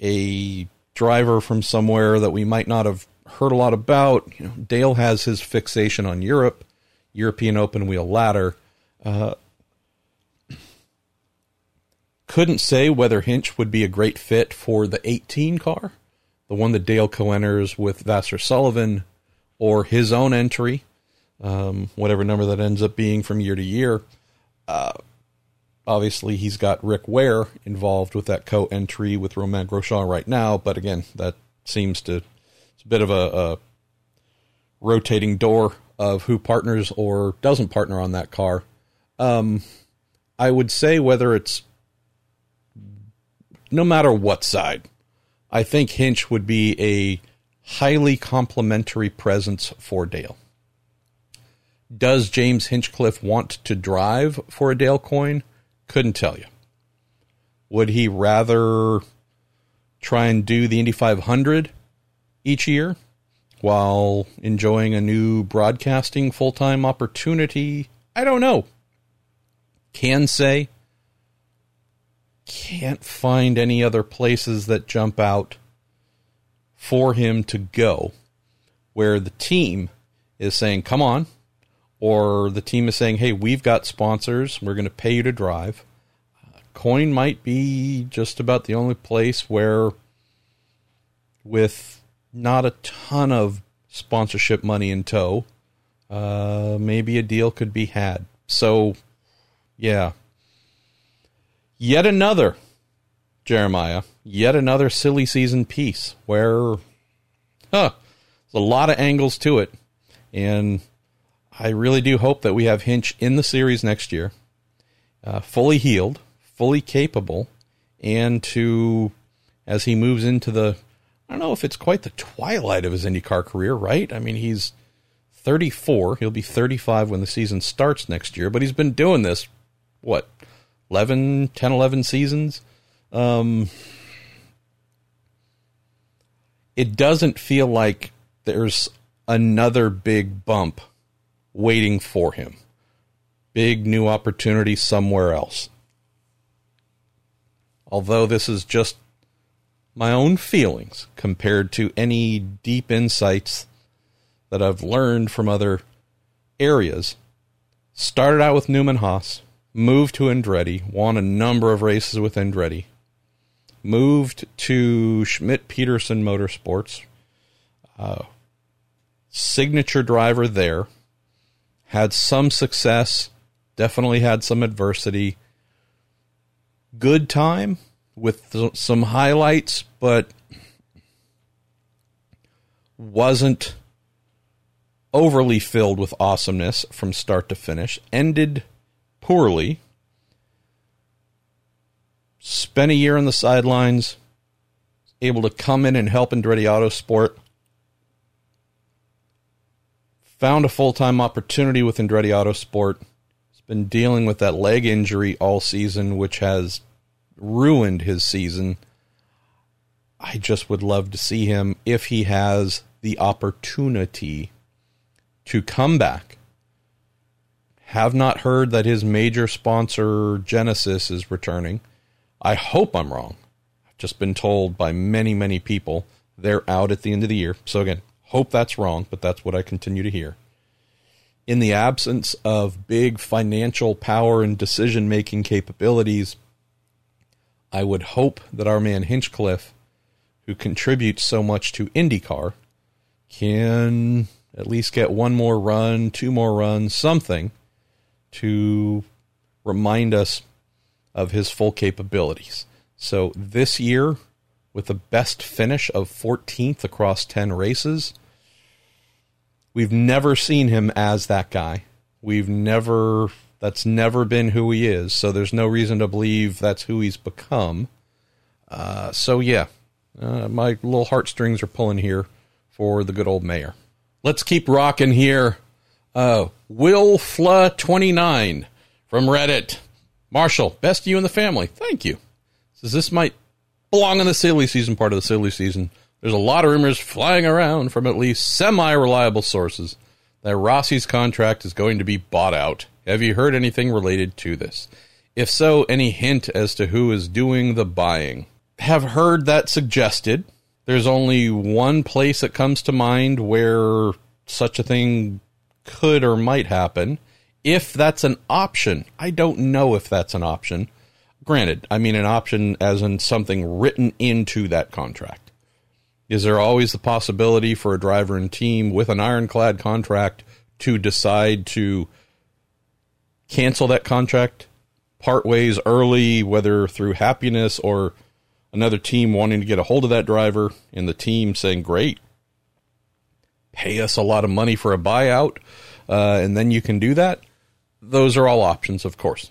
a driver from somewhere that we might not have heard a lot about. You know, Dale has his fixation on Europe, European open wheel ladder. Couldn't say whether Hinch would be a great fit for the 18 car, the one that Dale co-enters with Vasser Sullivan, or his own entry, whatever number that ends up being from year to year. Obviously, he's got Rick Ware involved with that co-entry with Romain Grosjean right now. But again, that seems to... It's a bit of a rotating door of who partners or doesn't partner on that car. I would say whether it's... No matter what side, I think Hinch would be a highly complimentary presence for Dale. Does James Hinchcliffe want to drive for a Dale Coyne? Couldn't tell you. Would he rather try and do the Indy 500 each year while enjoying a new broadcasting full-time opportunity? I don't know. Can say. Can't find any other places that jump out for him to go where the team is saying, come on, or the team is saying, hey, we've got sponsors, we're going to pay you to drive. Coyne might be just about the only place where, with not a ton of sponsorship money in tow, maybe a deal could be had. So, yeah. Yet another, Jeremiah, yet another silly season piece where there's a lot of angles to it. And I really do hope that we have Hinch in the series next year, fully healed, fully capable, and to, as he moves into the, I don't know if it's quite the twilight of his IndyCar career, right? I mean, he's 34. He'll be 35 when the season starts next year, but he's been doing this, 11 seasons? It doesn't feel like there's another big bump waiting for him. Big new opportunity somewhere else. Although this is just my own feelings compared to any deep insights that I've learned from other areas. Started out with Newman Haas, moved to Andretti, won a number of races with Andretti, moved to Schmidt-Peterson Motorsports, signature driver there, had some success, definitely had some adversity, good time with some highlights, but wasn't overly filled with awesomeness from start to finish. Ended poorly. Spent a year on the sidelines. Able to come in and help Andretti Autosport. Found a full-time opportunity with Andretti Autosport. He's been dealing with that leg injury all season, which has ruined his season. I just would love to see him, if he has the opportunity, to come back. Have not heard that his major sponsor, Genesis, is returning. I hope I'm wrong. I've just been told by many, many people they're out at the end of the year. So again, hope that's wrong, but that's what I continue to hear. In the absence of big financial power and decision-making capabilities, I would hope that our man Hinchcliffe, who contributes so much to IndyCar, can at least get one more run, two more runs, something to remind us of his full capabilities. So this year, with the best finish of 14th across 10 races, we've never seen him as that guy. That's never been who he is, so there's no reason to believe that's who he's become. My little heartstrings are pulling here for the good old Mayor. Let's keep rocking here. Will Fla 29 from Reddit. Marshall, best to you and the family. Thank you. Says this might belong in the silly season part of the silly season. There's a lot of rumors flying around from at least semi-reliable sources that Rossi's contract is going to be bought out. Have you heard anything related to this? If so, any hint as to who is doing the buying? Have heard that suggested. There's only one place that comes to mind where such a thing could or might happen. If that's an option. I don't know if that's an option. Granted, I mean an option as in something written into that contract. Is there always the possibility for a driver and team with an ironclad contract to decide to cancel that contract, part ways early, whether through happiness or another team wanting to get a hold of that driver and the team saying, great, pay us a lot of money for a buyout, and then you can do that? Those are all options, of course.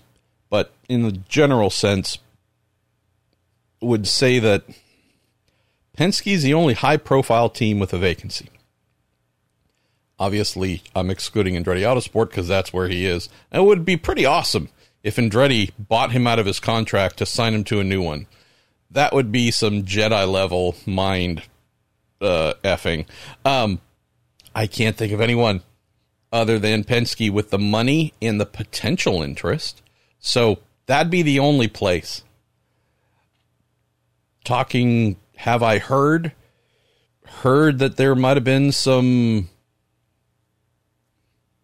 But in the general sense, would say that Penske's the only high-profile team with a vacancy. Obviously, I'm excluding Andretti Autosport because that's where he is. And it would be pretty awesome if Andretti bought him out of his contract to sign him to a new one. That would be some Jedi-level mind effing. I can't think of anyone other than Penske with the money and the potential interest. So that'd be the only place. Talking, have I heard? Heard that there might have been some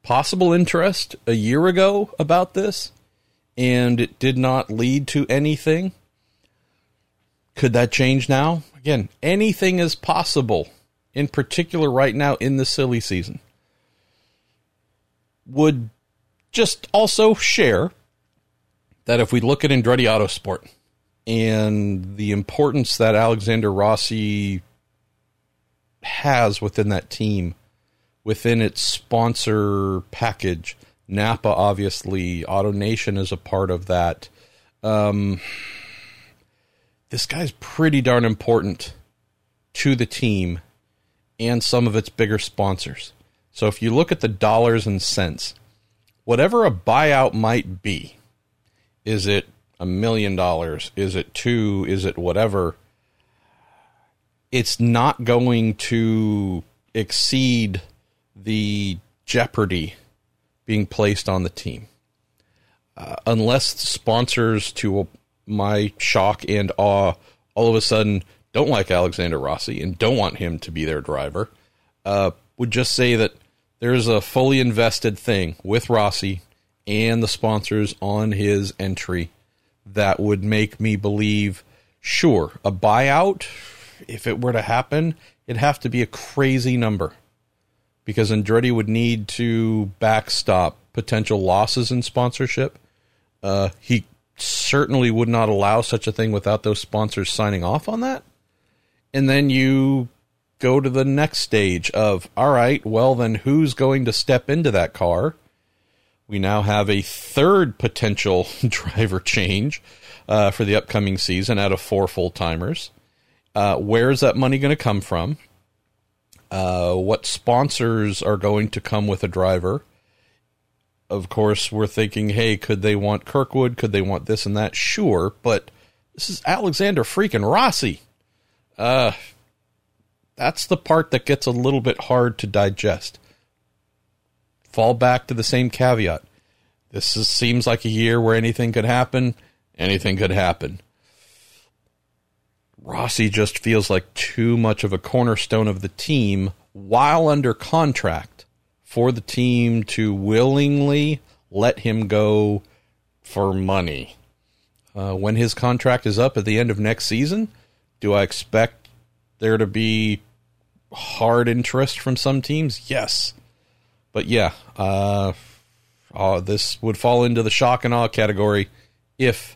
possible interest a year ago about this, and it did not lead to anything. Could that change now? Again, anything is possible, in particular right now in the silly season. Would just also share that if we look at Andretti Autosport and the importance that Alexander Rossi has within that team, within its sponsor package, Napa, obviously, AutoNation is a part of that. This guy's pretty darn important to the team and some of its bigger sponsors. So if you look at the dollars and cents, whatever a buyout might be, is it $1 million? Is it $2? Is it whatever? It's not going to exceed the jeopardy being placed on the team. Unless sponsors, to my shock and awe, all of a sudden don't like Alexander Rossi and don't want him to be their driver, would just say that there's a fully invested thing with Rossi and the sponsors on his entry that would make me believe, sure, a buyout, if it were to happen, it'd have to be a crazy number, because Andretti would need to backstop potential losses in sponsorship. He certainly would not allow such a thing without those sponsors signing off on that. And then you go to the next stage of, all right, well, then who's going to step into that car? We now have a third potential driver change for the upcoming season out of four full-timers. Where is that money going to come from? What sponsors are going to come with a driver? Of course, we're thinking, hey, could they want Kirkwood? Could they want this and that? Sure, but this is Alexander freaking Rossi. That's the part that gets a little bit hard to digest. Fall back to the same caveat. This seems like a year where anything could happen. Anything could happen. Rossi just feels like too much of a cornerstone of the team while under contract for the team to willingly let him go for money. When his contract is up at the end of next season, do I expect there to be hard interest from some teams? Yes. But yeah, this would fall into the shock and awe category if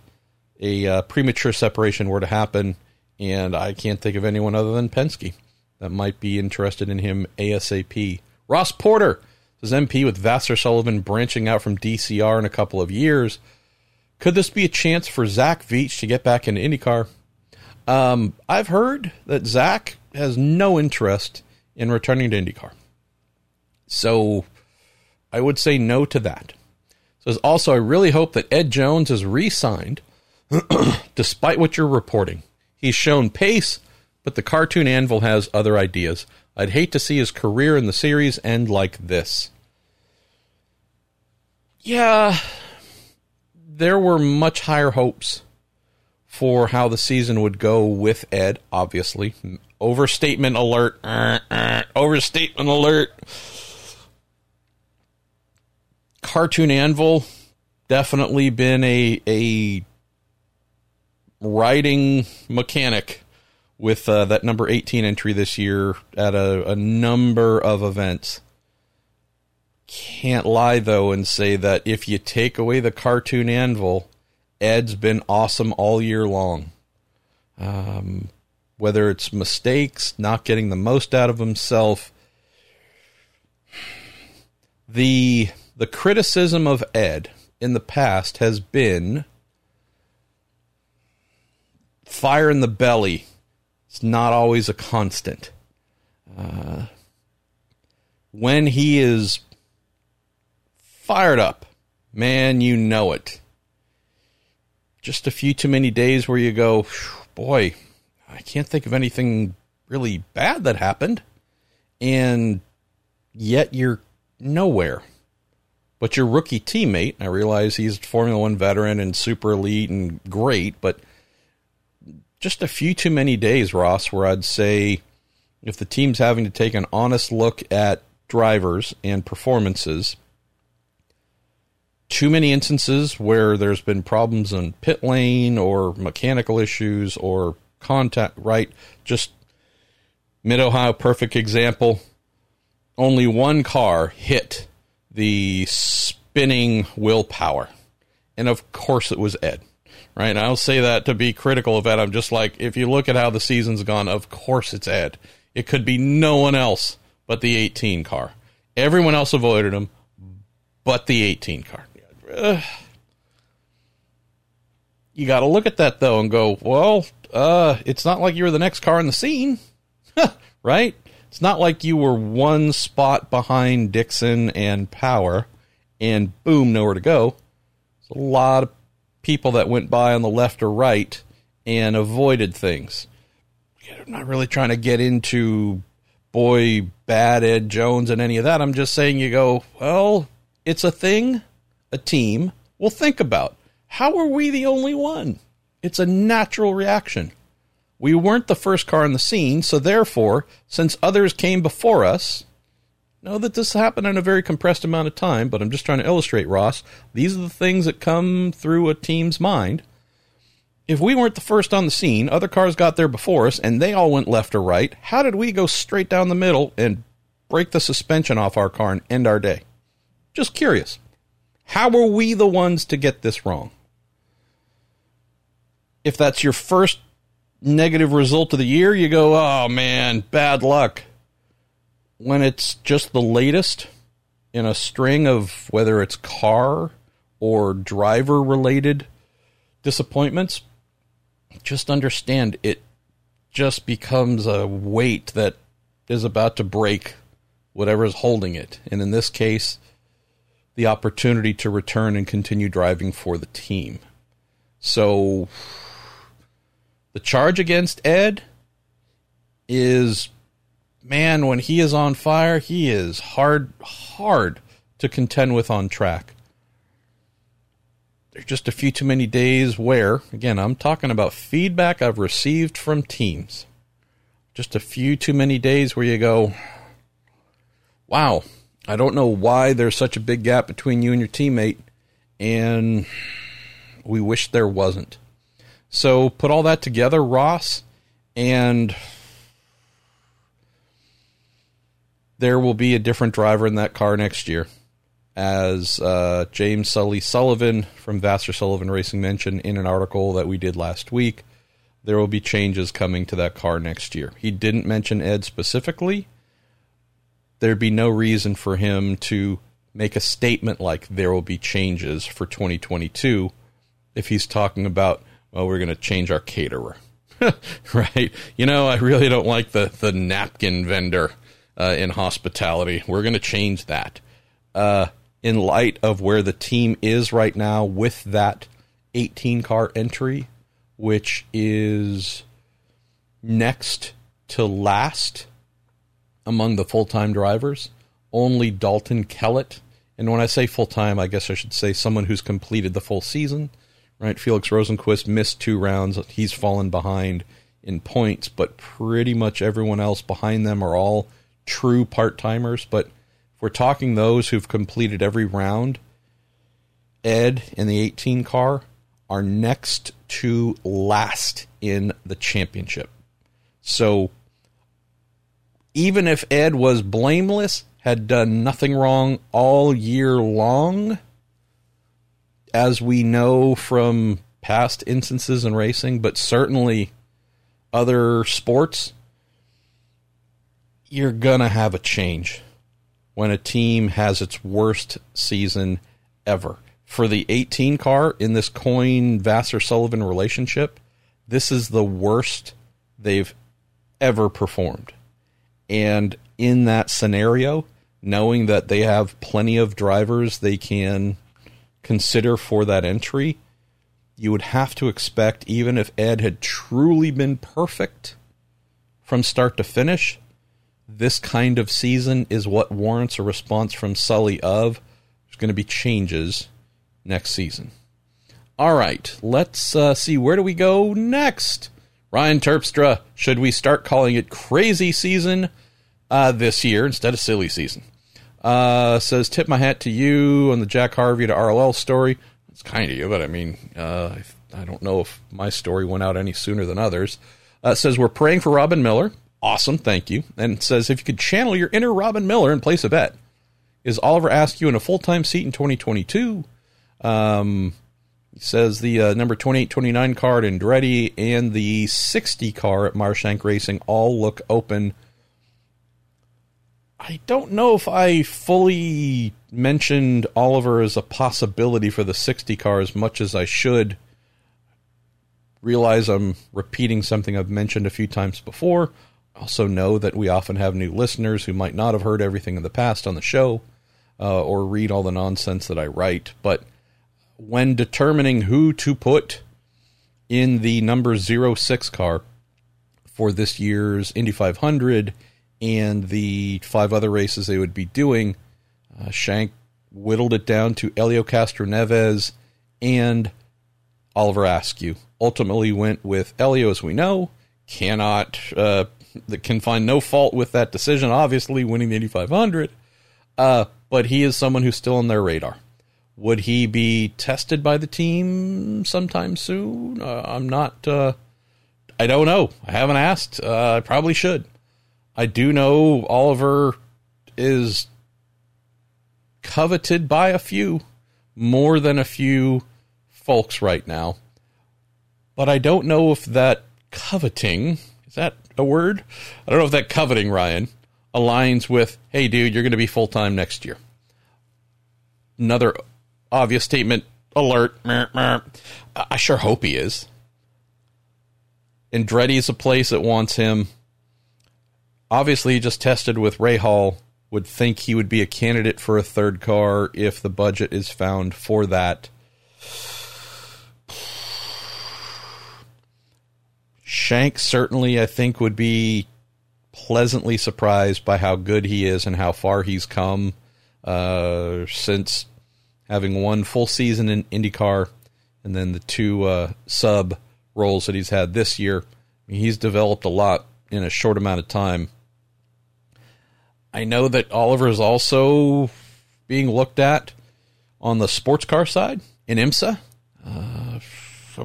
a premature separation were to happen, and I can't think of anyone other than Penske that might be interested in him ASAP. Ross Porter says, MP with Vasser Sullivan branching out from DCR in a couple of years. Could this be a chance for Zach Veach to get back into IndyCar? I've heard that Zach has no interest in returning to IndyCar. So I would say no to that. Says also, I really hope that Ed Jones is re-signed despite what you're reporting. He's shown pace, but the cartoon anvil has other ideas. I'd hate to see his career in the series end like this. Yeah, there were much higher hopes for how the season would go with Ed, obviously. Overstatement alert. Overstatement alert. Cartoon anvil, definitely been a riding mechanic with that number 18 entry this year at a number of events. Can't lie, though, and say that if you take away the cartoon anvil, Ed's been awesome all year long. Whether it's mistakes, not getting the most out of himself, The criticism of Ed in the past has been fire in the belly. It's not always a constant. When he is fired up, man, you know it. Just a few too many days where you go, boy, I can't think of anything really bad that happened. And yet you're nowhere. But your rookie teammate, I realize he's a Formula One veteran and super elite and great, but just a few too many days, Ross, where I'd say if the team's having to take an honest look at drivers and performances, too many instances where there's been problems in pit lane or mechanical issues or contact, right? Just Mid-Ohio, perfect example. Only one car hit the spinning willpower. And of course it was Ed, right? And I'll say that to be critical of Ed. I'm just like, if you look at how the season's gone, of course it's Ed. It could be no one else but the 18 car. Everyone else avoided him, but the 18 car. You got to look at that though and go, well, it's not like you were the next car in the scene, right? It's not like you were one spot behind Dixon and Power and boom, nowhere to go. There's a lot of people that went by on the left or right and avoided things. I'm not really trying to get into, boy, bad Ed Jones and any of that. I'm just saying you go, well, It's a thing a team will think about. How are we the only one? It's a natural reaction. We weren't the first car on the scene, so therefore, since others came before us, know that this happened in a very compressed amount of time, but I'm just trying to illustrate, Ross, these are the things that come through a team's mind. If we weren't the first on the scene, other cars got there before us, and they all went left or right, how did we go straight down the middle and break the suspension off our car and end our day? Just curious. How were we the ones to get this wrong? If that's your first negative result of the year, you go, oh man, bad luck. When it's just the latest in a string of whether it's car or driver-related disappointments, just understand it just becomes a weight that is about to break whatever is holding it. And in this case, the opportunity to return and continue driving for the team. So the charge against Ed is, man, when he is on fire, he is hard to contend with on track. There's just a few too many days where, again, I'm talking about feedback I've received from teams. Just a few too many days where you go, wow, I don't know why there's such a big gap between you and your teammate, and we wish there wasn't. So put all that together, Ross, and there will be a different driver in that car next year. As James Sullivan from Vasser Sullivan Racing mentioned in an article that we did last week, there will be changes coming to that car next year. He didn't mention Ed specifically. There'd be no reason for him to make a statement like there will be changes for 2022 if he's talking about, well, we're going to change our caterer, right? You know, I really don't like the napkin vendor in hospitality. We're going to change that. In light of where the team is right now with that 18-car entry, which is next to last among the full-time drivers, only Dalton Kellett. And when I say full-time, I guess I should say someone who's completed the full season, right? Felix Rosenquist missed 2 rounds. He's fallen behind in points, but pretty much everyone else behind them are all true part-timers. But we're talking those who've completed every round. Ed and the 18 car are next to last in the championship. So even if Ed was blameless, had done nothing wrong all year long, as we know from past instances in racing, but certainly other sports, you're going to have a change when a team has its worst season ever. For the 18 car in this Coyne-Vasser-Sullivan relationship, this is the worst they've ever performed. And in that scenario, knowing that they have plenty of drivers they can consider for that entry, you would have to expect, even if Ed had truly been perfect from start to finish, this kind of season is what warrants a response from Sully of, there's going to be changes next season. All right, let's see, where do we go next? Ryan Terpstra, should we start calling it crazy season this year instead of silly season? Says, tip my hat to you on the Jack Harvey to RLL story. It's kind of you, but I mean, I don't know if my story went out any sooner than others. Says, we're praying for Robin Miller. Awesome, thank you. And it says, if you could channel your inner Robin Miller and place a bet, is Oliver Askew in a full-time seat in 2022? It says the number 28-29 car at Andretti and the 60 car at Meyer Shank Racing all look open. I don't know if I fully mentioned Oliver as a possibility for the 60 car as much as I should. Realize I'm repeating something I've mentioned a few times before. Also know that we often have new listeners who might not have heard everything in the past on the show or read all the nonsense that I write. But when determining who to put in the number 06 car for this year's Indy 500 and the 5 other races they would be doing, Shank whittled it down to Hélio Castroneves and Oliver Askew. Ultimately went with Hélio, as we know, can find no fault with that decision, obviously, winning the Indy 500. But he is someone who's still on their radar. Would he be tested by the team sometime soon? I don't know. I haven't asked. I probably should. I do know Oliver is coveted by a few, more than a few folks right now. But I don't know if that coveting, is that a word? I don't know if that coveting, Ryan, aligns with, hey, dude, you're going to be full-time next year. Another obvious statement, alert. I sure hope he is. Andretti is a place that wants him. Obviously, he just tested with Rahal. Would think he would be a candidate for a third car if the budget is found for that. Shank certainly, I think, would be pleasantly surprised by how good he is and how far he's come since having one full season in IndyCar and then the two sub roles that he's had this year. I mean, he's developed a lot in a short amount of time. I know that Oliver is also being looked at on the sports car side in IMSA. I'm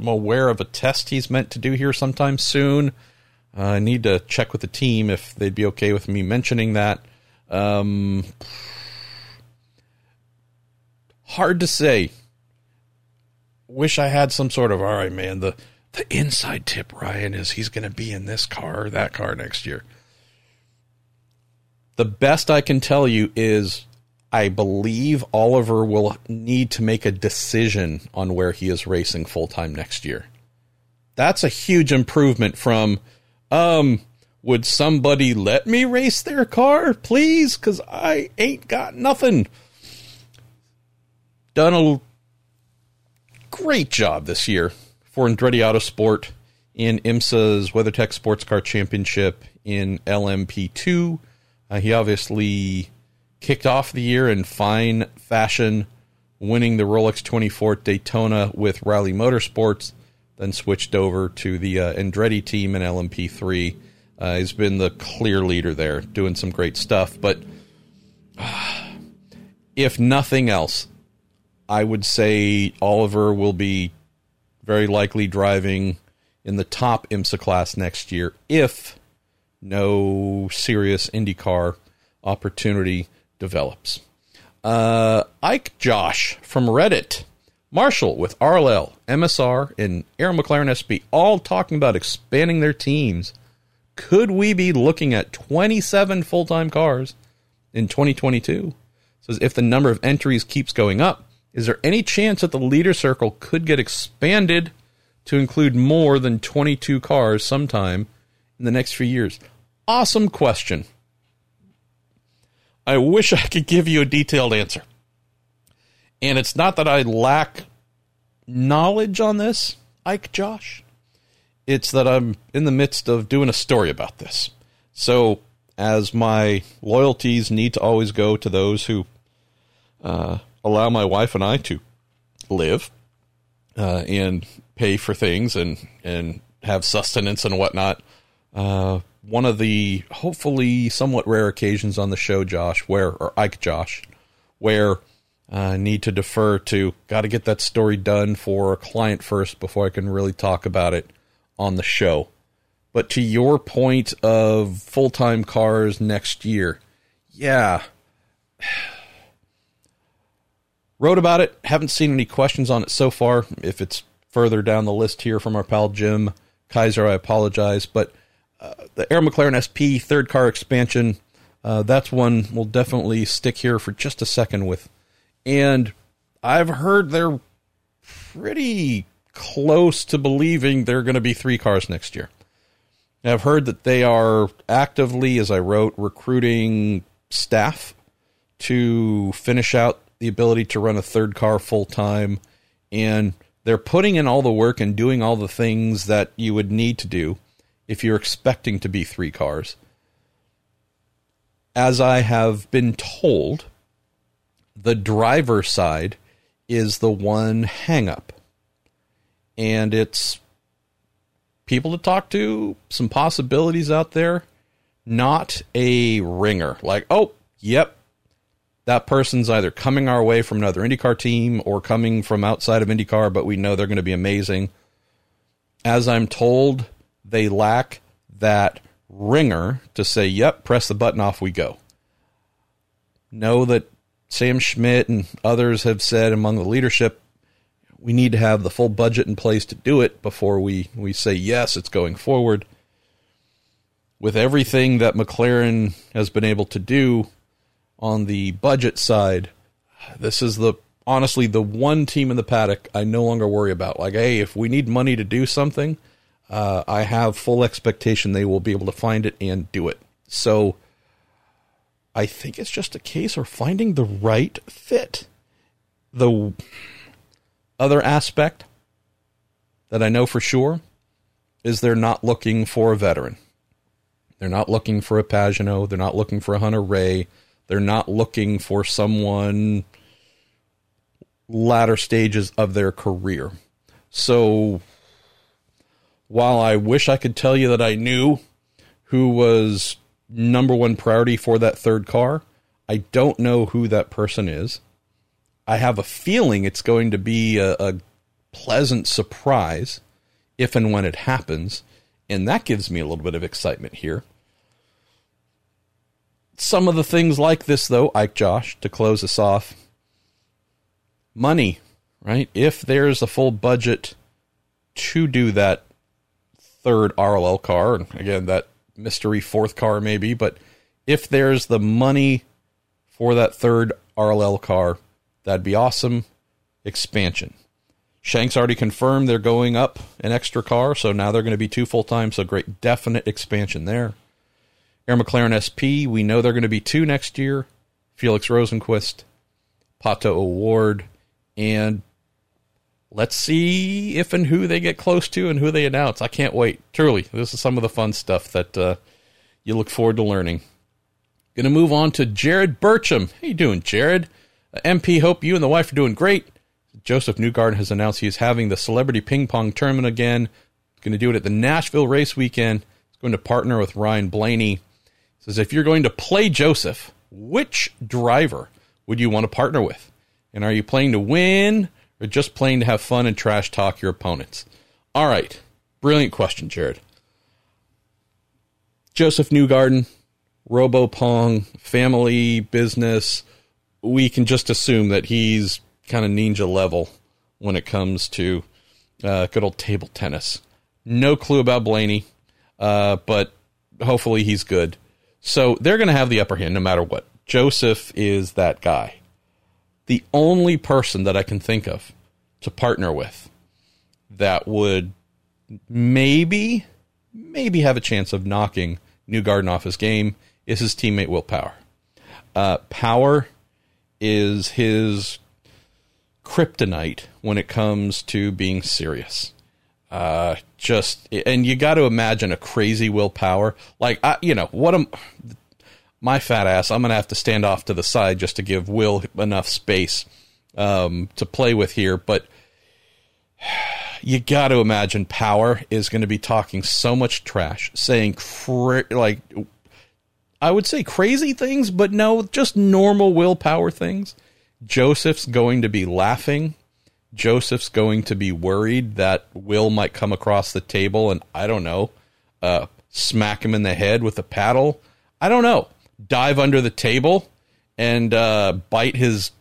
aware of a test he's meant to do here sometime soon. I need to check with the team if they'd be okay with me mentioning that. Hard to say. Wish I had some sort of, all right, man, the inside tip, Ryan, is he's going to be in this car or that car next year. The best I can tell you is I believe Oliver will need to make a decision on where he is racing full-time next year. That's a huge improvement from, would somebody let me race their car, please? Because I ain't got nothing. Done a great job this year for Andretti Autosport in IMSA's WeatherTech Sports Car Championship in LMP2. He obviously kicked off the year in fine fashion, winning the Rolex 24 at Daytona with Riley Motorsports, then switched over to the Andretti team in LMP3. He's been the clear leader there, doing some great stuff. But if nothing else, I would say Oliver will be very likely driving in the top IMSA class next year if no serious IndyCar opportunity develops. Ike Josh from Reddit, Marshall with RLL, MSR, and Arrow McLaren SP all talking about expanding their teams. Could we be looking at 27 full-time cars in 2022? Says if the number of entries keeps going up, is there any chance that the leader circle could get expanded to include more than 22 cars sometime in the next few years? Awesome question. I wish I could give you a detailed answer. And it's not that I lack knowledge on this, Ike Josh. It's that I'm in the midst of doing a story about this. So as my loyalties need to always go to those who allow my wife and I to live and pay for things and have sustenance and whatnot, one of the hopefully somewhat rare occasions on the show, Ike Josh, where I need to defer to, got to get that story done for a client first before I can really talk about it on the show. But to your point of full-time cars next year, yeah. Wrote about it. Haven't seen any questions on it so far. If it's further down the list here from our pal Jim Kaiser, I apologize. But the Arrow McLaren SP third car expansion, that's one we'll definitely stick here for just a second with. And I've heard they're pretty close to believing they're going to be three cars next year. And I've heard that they are actively, as I wrote, recruiting staff to finish out the ability to run a third car full time. And they're putting in all the work and doing all the things that you would need to do if you're expecting to be three cars. As I have been told, the driver side is the one hang up. And it's people to talk to, some possibilities out there, not a ringer. Like, oh, yep, that person's either coming our way from another IndyCar team or coming from outside of IndyCar, but we know they're going to be amazing. As I'm told, they lack that ringer to say, yep, press the button, off we go. Know that Sam Schmidt and others have said among the leadership, we need to have the full budget in place to do it before we say, yes, it's going forward. With everything that McLaren has been able to do on the budget side, this is honestly the one team in the paddock I no longer worry about. Like, hey, if we need money to do something, I have full expectation they will be able to find it and do it. So I think it's just a case of finding the right fit. The other aspect that I know for sure is they're not looking for a veteran. They're not looking for a Pagenaud. They're not looking for a Hunter-Reay. They're not looking for someone latter stages of their career. So while I wish I could tell you that I knew who was number one priority for that third car, I don't know who that person is. I have a feeling it's going to be a pleasant surprise if and when it happens, and that gives me a little bit of excitement here. Some of the things like this, though, Ike Josh, to close us off, money, right? If there's a full budget to do that third RLL car, and again, that mystery fourth car maybe, but if there's the money for that third RLL car, that'd be awesome. Expansion. Shank's already confirmed they're going up an extra car, so now they're going to be two full-time, so great definite expansion there. Arrow McLaren SP, we know they're going to be two next year. Felix Rosenquist, Pato O'Ward, and let's see if and who they get close to and who they announce. I can't wait. Truly, this is some of the fun stuff that you look forward to learning. Going to move on to Jared Burcham. How you doing, Jared? MP, hope you and the wife are doing great. Joseph Newgarden has announced he is having the Celebrity Ping Pong Tournament again. He's going to do it at the Nashville race weekend. He's going to partner with Ryan Blaney. He says, if you're going to play Joseph, which driver would you want to partner with? And are you playing to win or just playing to have fun and trash talk your opponents? All right. Brilliant question, Jared. Joseph Newgarden, Robo Pong, family, business, we can just assume that he's kind of ninja level when it comes to good old table tennis. No clue about Blaney, but hopefully he's good. So they're going to have the upper hand no matter what. Joseph is that guy. The only person that I can think of to partner with that would maybe have a chance of knocking Newgarden off his game is his teammate Will Power. Power is his kryptonite when it comes to being serious. And you got to imagine a crazy Will Power. Like, my fat ass, I'm going to have to stand off to the side just to give Will enough space to play with here. But you got to imagine Power is going to be talking so much trash, saying I would say crazy things, but no, just normal willpower things. Joseph's going to be laughing. Joseph's going to be worried that Will might come across the table and, I don't know, smack him in the head with a paddle. I don't know. Dive under the table and bite his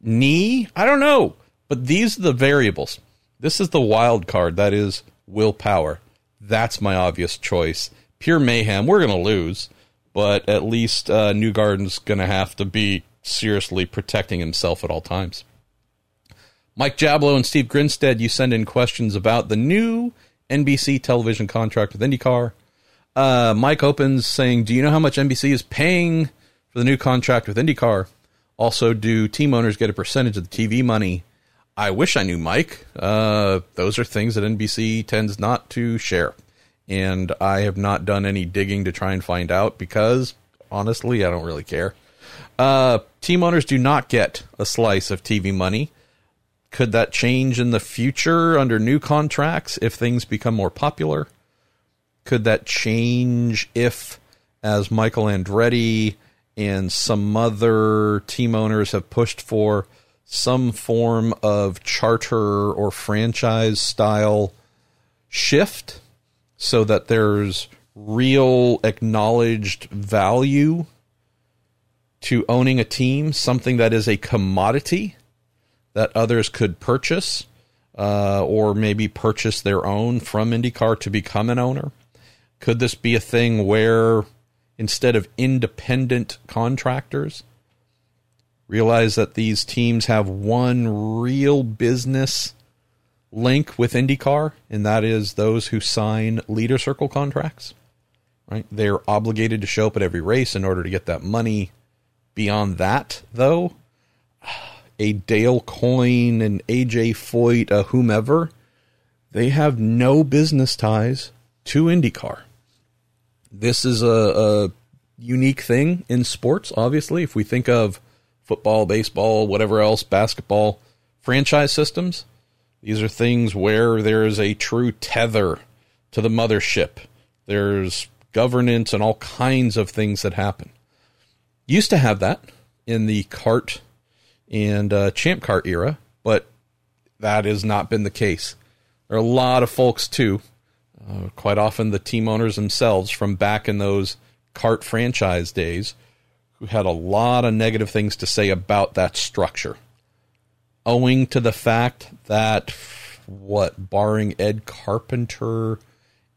knee. I don't know. But these are the variables. This is the wild card. That is willpower. That's my obvious choice. Pure mayhem. We're going to lose. But at least Newgarden's going to have to be seriously protecting himself at all times. Mike Jablow and Steve Grinstead, you send in questions about the new NBC television contract with IndyCar. Mike opens saying, do you know how much NBC is paying for the new contract with IndyCar? Also, do team owners get a percentage of the TV money? I wish I knew, Mike. Those are things that NBC tends not to share. And I have not done any digging to try and find out because, honestly, I don't really care. Team owners do not get a slice of TV money. Could that change in the future under new contracts if things become more popular? Could that change if, as Michael Andretti and some other team owners have pushed for, some form of charter or franchise style shift so that there's real acknowledged value to owning a team, something that is a commodity that others could purchase, or maybe purchase their own from IndyCar to become an owner? Could this be a thing where instead of independent contractors realize that these teams have one real business link with IndyCar, and that is those who sign leader circle contracts, right? They're obligated to show up at every race in order to get that money. Beyond that, though, a Dale Coyne, an AJ Foyt, a whomever, they have no business ties to IndyCar. This is a unique thing in sports, obviously. If we think of football, baseball, whatever else, basketball, franchise systems, these are things where there is a true tether to the mothership. There's governance and all kinds of things that happen. Used to have that in the kart and champ kart era, but that has not been the case. There are a lot of folks, too, quite often the team owners themselves from back in those kart franchise days, who had a lot of negative things to say about that structure, owing to the fact that, barring Ed Carpenter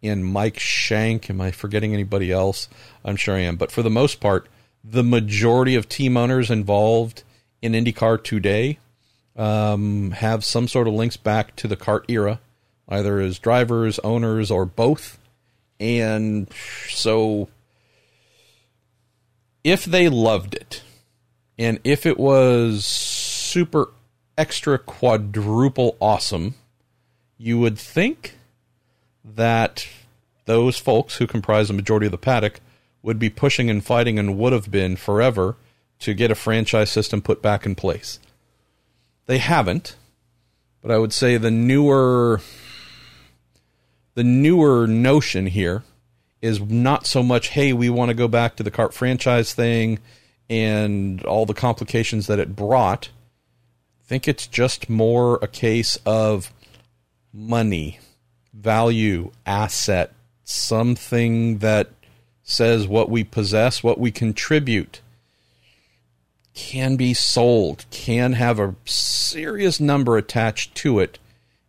and Mike Shank, am I forgetting anybody else? I'm sure I am. But for the most part, the majority of team owners involved in IndyCar today have some sort of links back to the kart era, either as drivers, owners, or both. And so if they loved it, and if it was super extra quadruple awesome, you would think that those folks who comprise the majority of the paddock would be pushing and fighting and would have been forever to get a franchise system put back in place. They haven't, but I would say the newer notion here is not so much, hey, we want to go back to the kart franchise thing and all the complications that it brought. I think it's just more a case of money, value, asset, something that says what we possess, what we contribute, can be sold, can have a serious number attached to it.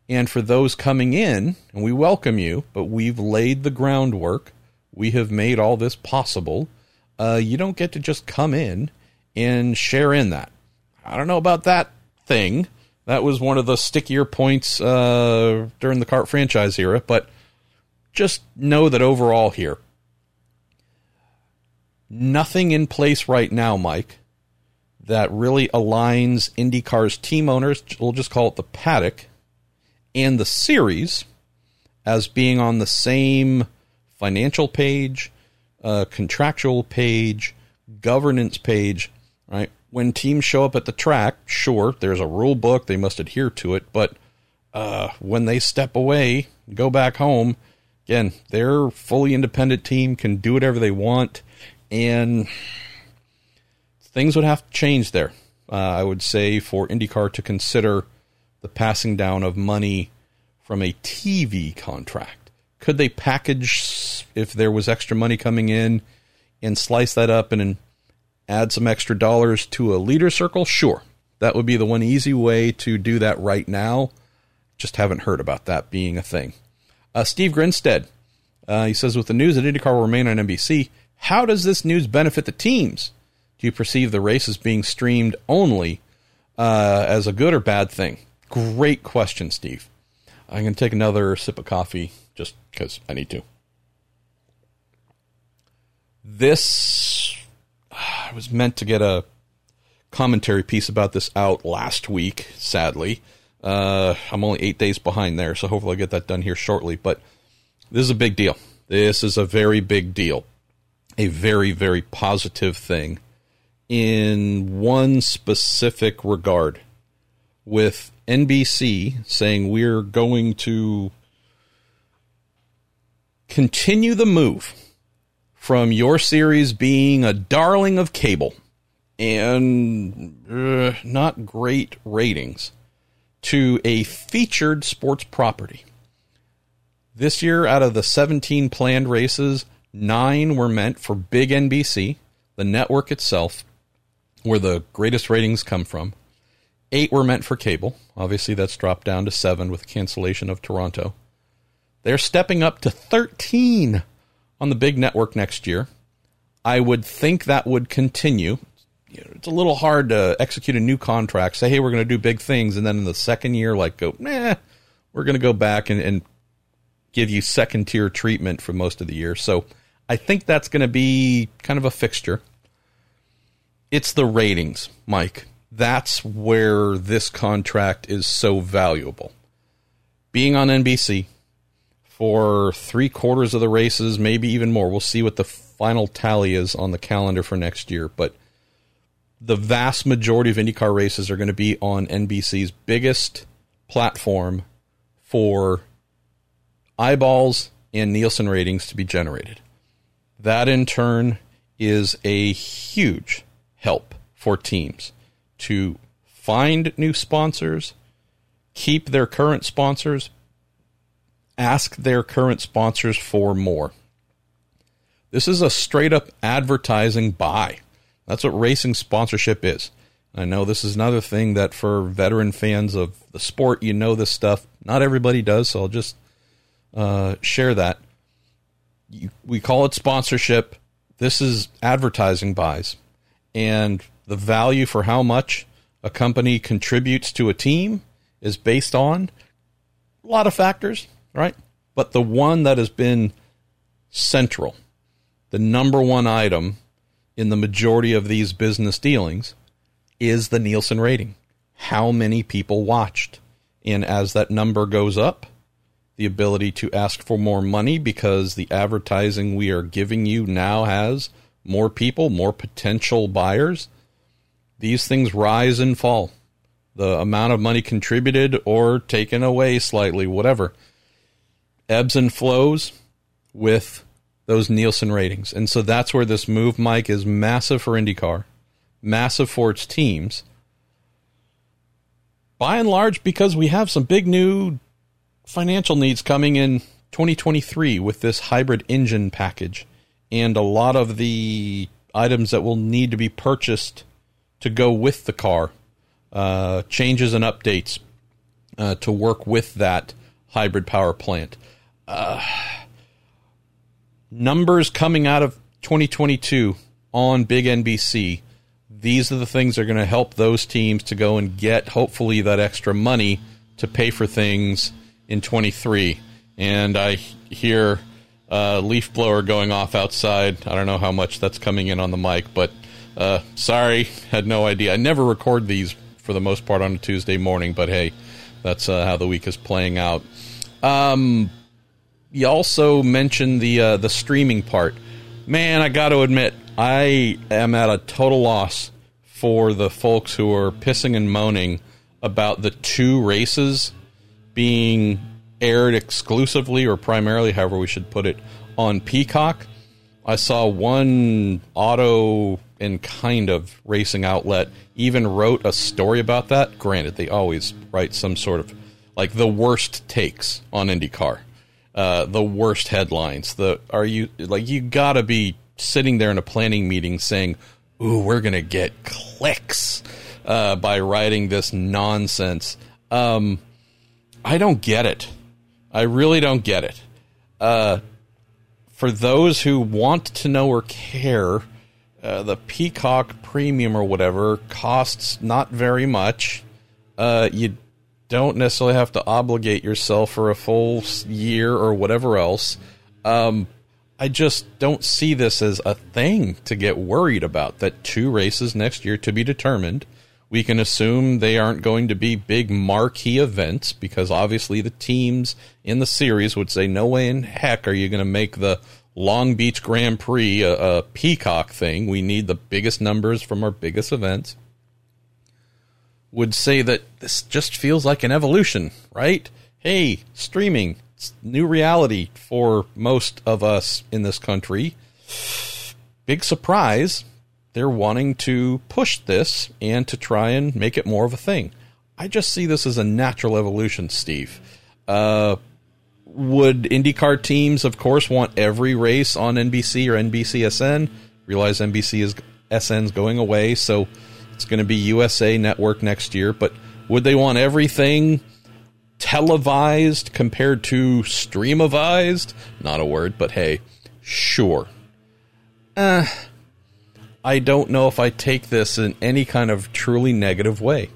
And for those coming in, and we welcome you, but we've laid the groundwork. We have made all this possible. You don't get to just come in and share in that. I don't know about that thing. That was one of the stickier points during the kart franchise era, but just know that overall here, nothing in place right now, Mike, that really aligns IndyCar's team owners, we'll just call it the paddock, and the series as being on the same financial page, contractual page, governance page, right? When teams show up at the track, sure, there's a rule book, they must adhere to it, but when they step away, go back home, again, they're a fully independent team, can do whatever they want, and things would have to change there, I would say, for IndyCar to consider the passing down of money from a TV contract. Could they package, if there was extra money coming in, and slice that up and add some extra dollars to a leader circle? Sure. That would be the one easy way to do that right now. Just haven't heard about that being a thing. Steve Grinstead, he says, with the news that IndyCar will remain on NBC, how does this news benefit the teams? Do you perceive the races being streamed only as a good or bad thing? Great question, Steve. I'm going to take another sip of coffee just because I need to. This, I was meant to get a commentary piece about this out last week, sadly. I'm only 8 days behind there, so hopefully I'll get that done here shortly. But this is a big deal. This is a very big deal. A very, very positive thing. in one specific regard, with NBC saying we're going to continue the move from your series being a darling of cable and not great ratings to a featured sports property. This year, out of the 17 planned races, 9 were meant for big NBC, the network itself, where the greatest ratings come from. 8 were meant for cable. Obviously, that's dropped down to 7 with cancellation of Toronto. They're stepping up to 13 on the big network next year. I would think that would continue. It's a little hard to execute a new contract, say, hey, we're going to do big things, and then in the second year, like, go, nah, we're going to go back and give you second-tier treatment for most of the year. So I think that's going to be kind of a fixture. It's the ratings, Mike. That's where this contract is so valuable. Being on NBC for 3/4 of the races, maybe even more. We'll see what the final tally is on the calendar for next year, but the vast majority of IndyCar races are going to be on NBC's biggest platform for eyeballs and Nielsen ratings to be generated. That, in turn, is a huge help for teams to find new sponsors, keep their current sponsors, ask their current sponsors for more. This is a straight-up advertising buy. That's what racing sponsorship is. I know this is another thing that for veteran fans of the sport, you know this stuff. Not everybody does, so I'll just share that. We call it sponsorship. This is advertising buys. And the value for how much a company contributes to a team is based on a lot of factors, right? But the one that has been central, the number one item in the majority of these business dealings, is the Nielsen rating. How many people watched? And as that number goes up, the ability to ask for more money, because the advertising we are giving you now has more people, more potential buyers. These things rise and fall. The amount of money contributed or taken away slightly, whatever, ebbs and flows with those Nielsen ratings. And so that's where this move, Mike, is massive for IndyCar, massive for its teams, by and large, because we have some big new financial needs coming in 2023 with this hybrid engine package and a lot of the items that will need to be purchased to go with the car, changes and updates to work with that hybrid power plant. Numbers coming out of 2022 on big NBC, these are the things that are going to help those teams to go and get, hopefully, that extra money to pay for things in 23. And I hear a leaf blower going off outside. I don't know how much that's coming in on the mic, but sorry, had no idea. I never record these for the most part on a Tuesday morning, but hey, that's how the week is playing out. You also mentioned the streaming part. Man, I got to admit, I am at a total loss for the folks who are pissing and moaning about the 2 races being aired exclusively, or primarily, however we should put it, on Peacock. I saw one auto and kind of racing outlet even wrote a story about that. Granted, they always write some sort of, like, the worst takes on IndyCar. The worst headlines. You gotta be sitting there in a planning meeting saying, "Ooh, we're gonna get clicks by writing this nonsense." I don't get it. I really don't get it. For those who want to know or care, the Peacock Premium or whatever costs not very much. You don't necessarily have to obligate yourself for a full year or whatever else. I just don't see this as a thing to get worried about, that 2 races next year to be determined. We can assume they aren't going to be big marquee events, because obviously the teams in the series would say, no way in heck are you going to make the Long Beach Grand Prix a peacock thing, we need the biggest numbers from our biggest events, would say that this just feels like an evolution, right? Hey, streaming, it's new reality for most of us in this country. Big surprise, they're wanting to push this and to try and make it more of a thing. I just see this as a natural evolution, Steve. Would IndyCar teams, of course, want every race on NBC or NBCSN? Realize NBCSN's going away, so it's going to be USA Network next year. But would they want everything televised compared to streamavized? Not a word, but hey, sure. I don't know if I take this in any kind of truly negative way.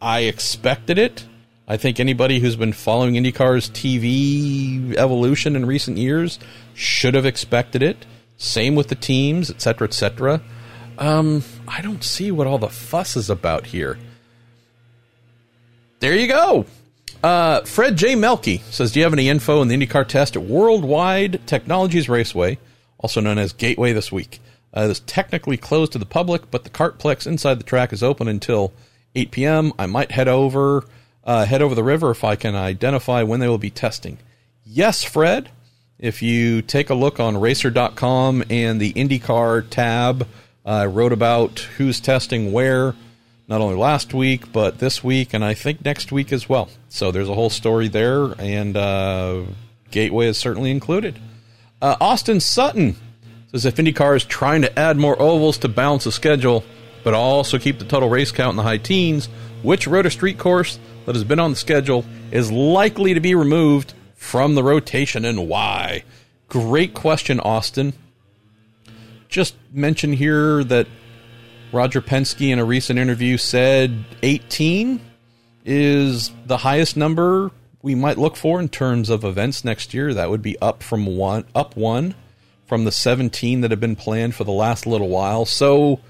I expected it. I think anybody who's been following IndyCar's TV evolution in recent years should have expected it. Same with the teams, et cetera, et cetera. I don't see what all the fuss is about here. There you go. Fred J. Melke says, do you have any info on the IndyCar test at Worldwide Technologies Raceway, also known as Gateway, this week? It is technically closed to the public, but the kartplex inside the track is open until 8 p.m. I might head over the river if I can identify when they will be testing. Yes, Fred, if you take a look on racer.com and the IndyCar tab, I wrote about who's testing where, not only last week, but this week, and I think next week as well. So there's a whole story there, and Gateway is certainly included. Austin Sutton says, if IndyCar is trying to add more ovals to balance the schedule, but also keep the total race count in the high teens, which road or street course that has been on the schedule is likely to be removed from the rotation, and why? Great question, Austin. Just mention here that Roger Penske in a recent interview said 18 is the highest number we might look for in terms of events next year. That would be up one from the 17 that have been planned for the last little while. So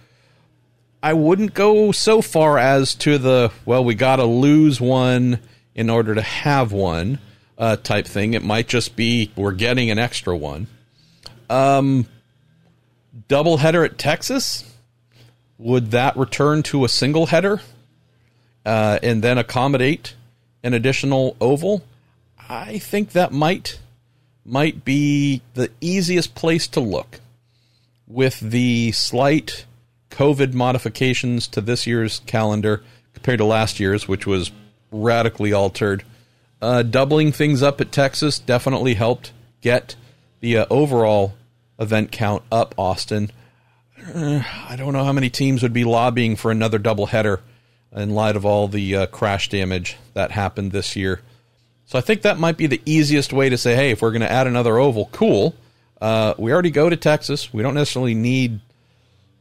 I wouldn't go so far as to the, well, we got to lose one in order to have one type thing. It might just be we're getting an extra one. Doubleheader at Texas, would that return to a single header and then accommodate an additional oval? I think that might be the easiest place to look with the slight COVID modifications to this year's calendar compared to last year's, which was radically altered. Doubling things up at Texas definitely helped get the overall event count up, Austin. I don't know how many teams would be lobbying for another doubleheader in light of all the crash damage that happened this year. So I think that might be the easiest way to say, hey, if we're going to add another oval, cool. We already go to Texas. We don't necessarily need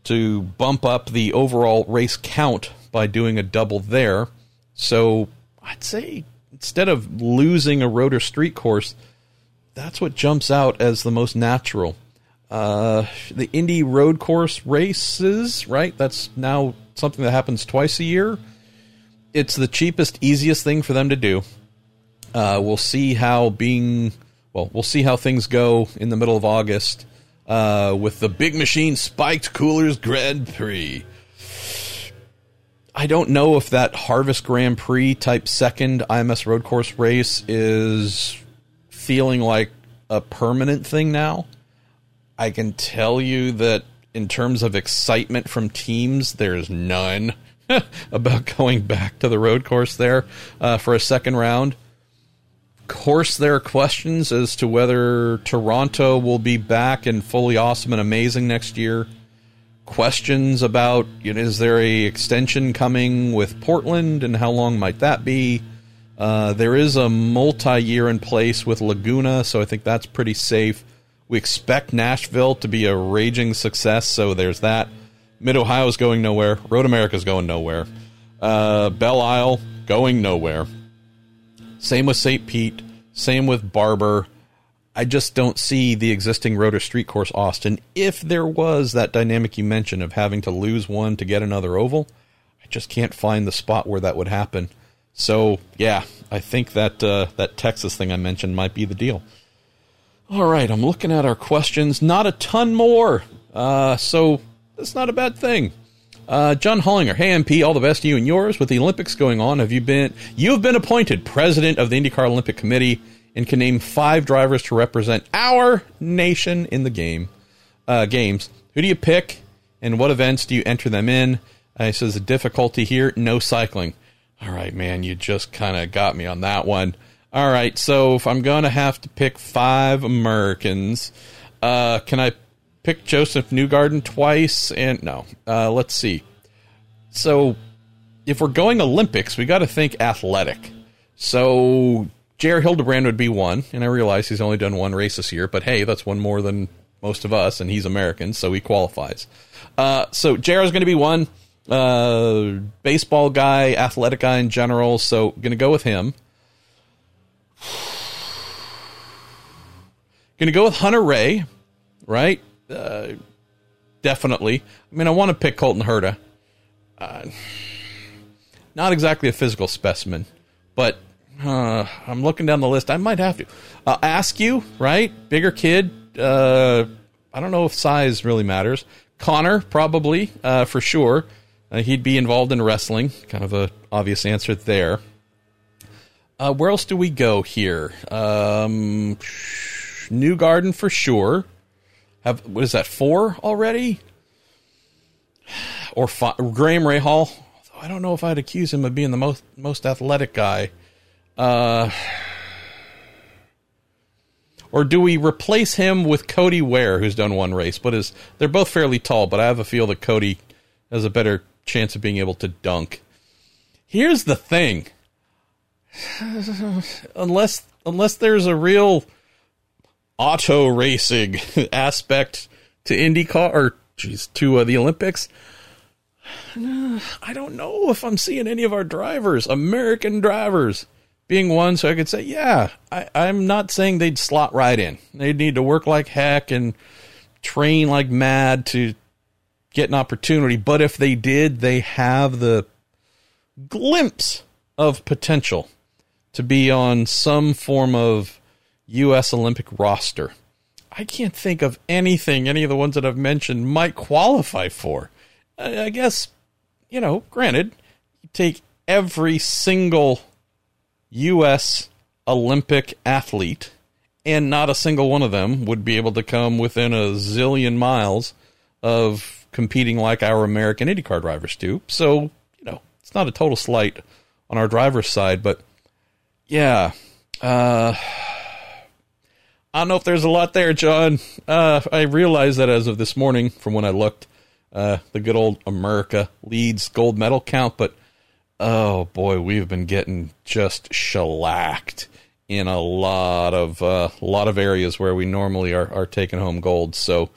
to bump up the overall race count by doing a double there. So I'd say instead of losing a road or street course, that's what jumps out as the most natural. The Indy road course races, right? That's now something that happens twice a year. It's the cheapest, easiest thing for them to do. We'll see how things go in the middle of August with the Big Machine Spiked Coolers Grand Prix. I don't know if that Harvest Grand Prix type second IMS road course race is feeling like a permanent thing now. I can tell you that in terms of excitement from teams, there's none about going back to the road course there for a second round. Course, there are questions as to whether Toronto will be back and fully awesome and amazing next year. Questions about, is there a extension coming with Portland and how long might that be? There is a multi-year in place with Laguna, so I think that's pretty safe. We expect Nashville to be a raging success, so there's that. Mid-Ohio is going nowhere. Road America is going nowhere. Belle Isle, going nowhere. Same with St. Pete. Same with Barber. I just don't see the existing road or street course, Austin. If there was that dynamic you mentioned of having to lose one to get another oval, I just can't find the spot where that would happen. So, yeah, I think that that Texas thing I mentioned might be the deal. All right, I'm looking at our questions. Not a ton more, so that's not a bad thing. John Hollinger, hey MP, all the best to you and yours. With the Olympics going on, you've been appointed president of the IndyCar Olympic Committee and can name 5 drivers to represent our nation in the games. Who do you pick, and what events do you enter them in? He says the difficulty here, no cycling. All right, man, you just kind of got me on that one. All right, so if I'm going to have to pick 5 Americans, can I pick Joseph Newgarden twice? And no, let's see. So if we're going Olympics, we got to think athletic. So J.R. Hildebrand would be one, and I realize he's only done one race this year, but hey, that's one more than most of us, and he's American, so he qualifies. So J.R.'s going to be one. Baseball guy, athletic guy in general, so going to go with him. Going to go with Hunter-Reay, right? Definitely. I mean, I want to pick Colton Herta. Not exactly a physical specimen, but I'm looking down the list. I might have to. Askew, right? Bigger kid. I don't know if size really matters. Connor, probably, for sure. He'd be involved in wrestling. Kind of an obvious answer there. Where else do we go here? Newgarden for sure. What is that, 4 already? Or 5? Graham Rahal. I don't know if I'd accuse him of being the most athletic guy. Or do we replace him with Cody Ware, who's done one race? But they're both fairly tall, but I have a feel that Cody has a better chance of being able to dunk. Here's the thing. Unless there's a real auto racing aspect to IndyCar to the Olympics, I don't know if I'm seeing any of our drivers, American drivers, being one. So I could say, yeah, I'm not saying they'd slot right in. They'd need to work like heck and train like mad to get an opportunity. But if they did, they have the glimpse of potential to be on some form of U.S. Olympic roster. I can't think of anything any of the ones that I've mentioned might qualify for. I guess, granted, you take every single U.S. Olympic athlete, and not a single one of them would be able to come within a zillion miles of competing like our American IndyCar drivers do. So, it's not a total slight on our driver's side, but yeah, I don't know if there's a lot there, John. I realize that as of this morning, from when I looked, the good old America leads gold medal count, but oh boy, we've been getting just shellacked in a lot of areas where we normally are taking home gold. So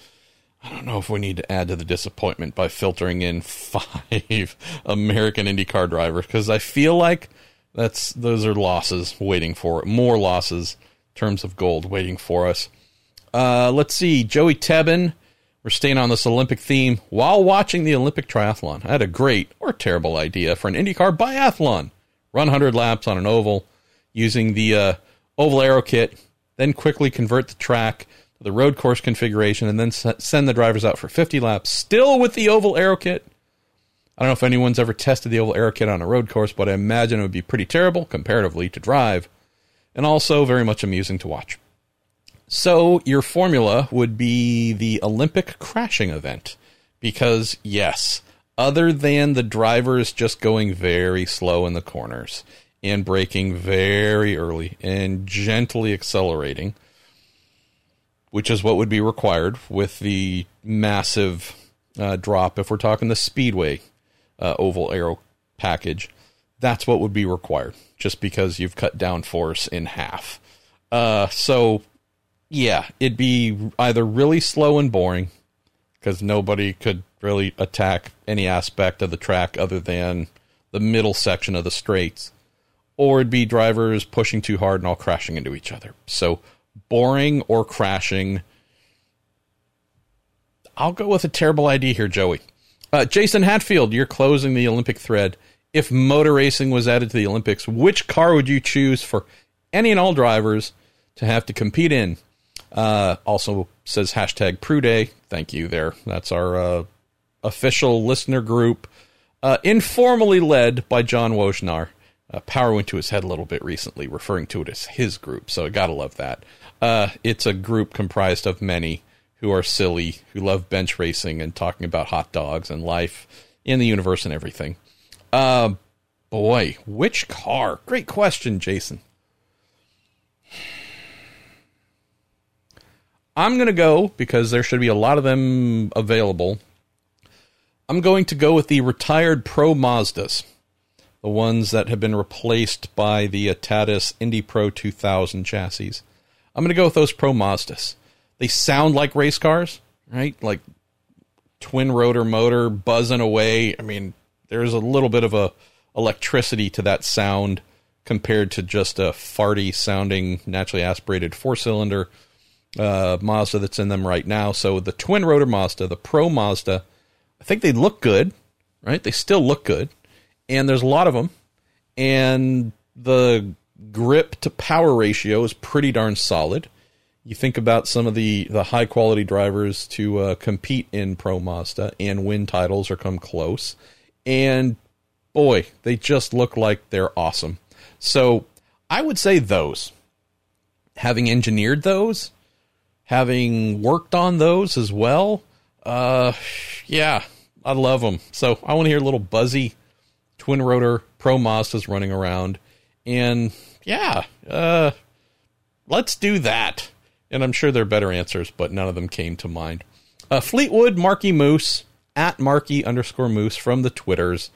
I don't know if we need to add to the disappointment by filtering in 5 American IndyCar drivers, because I feel like those are losses waiting for it. More losses in terms of gold waiting for us. Let's see. Joey Tebbin. We're staying on this Olympic theme. While watching the Olympic triathlon, I had a great or terrible idea for an IndyCar biathlon. Run 100 laps on an oval using the oval aero kit, then quickly convert the track the road course configuration, and then send the drivers out for 50 laps, still with the oval aero kit. I don't know if anyone's ever tested the oval aero kit on a road course, but I imagine it would be pretty terrible comparatively to drive, and also very much amusing to watch. So your formula would be the Olympic crashing event, because yes, other than the drivers just going very slow in the corners and braking very early and gently accelerating, which is what would be required with the massive drop if we're talking the Speedway oval aero package. That's what would be required, just because you've cut downforce in half. So, yeah, it'd be either really slow and boring, because nobody could really attack any aspect of the track other than the middle section of the straights, or it'd be drivers pushing too hard and all crashing into each other. So, boring or crashing. I'll go with a terrible idea here, Joey. Jason Hatfield, you're closing the Olympic thread. If motor racing was added to the Olympics, which car would you choose for any and all drivers to have to compete in? Also says hashtag Pruday. Thank you there. That's our official listener group, informally led by John Wojnar. Power went to his head a little bit recently, referring to it as his group, so I gotta love that. It's a group comprised of many who are silly, who love bench racing and talking about hot dogs and life in the universe and everything. Boy, which car? Great question, Jason. I'm going to go, because there should be a lot of them available, I'm going to go with the retired Pro Mazdas, the ones that have been replaced by the Tatis Indy Pro 2000 chassis. I'm going to go with those Pro Mazdas. They sound like race cars, right? Like twin rotor motor buzzing away. I mean, there's a little bit of a electricity to that sound compared to just a farty sounding naturally aspirated four-cylinder Mazda that's in them right now. So the twin rotor Mazda, the Pro Mazda, I think they look good, right? They still look good. And there's a lot of them. And the grip to power ratio is pretty darn solid. You think about some of the high quality drivers to compete in Pro Mazda and win titles or come close. And boy, they just look like they're awesome. So I would say those, having engineered those, having worked on those as well. Yeah, I love them. So I want to hear little buzzy twin rotor Pro Mazdas running around, and yeah, let's do that. And I'm sure there are better answers, but none of them came to mind. Fleetwood Marky Moose, at Marky underscore Moose from the Twitters,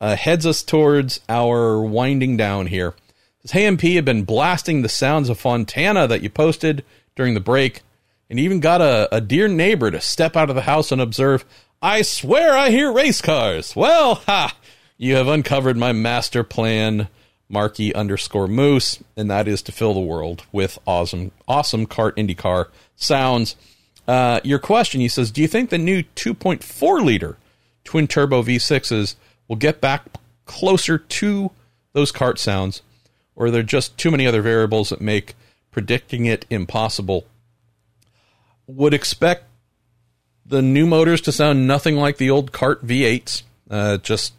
heads us towards our winding down here. Says, hey, MP, I've been blasting the sounds of Fontana that you posted during the break, and even got a dear neighbor to step out of the house and observe, I swear I hear race cars. Well, ha, you have uncovered my master plan, Marky underscore Moose, and that is to fill the world with awesome kart IndyCar sounds. Your question, he says, do you think the new 2.4 liter twin turbo V6s will get back closer to those kart sounds, or are there just too many other variables that make predicting it impossible? Would expect the new motors to sound nothing like the old kart V8s, just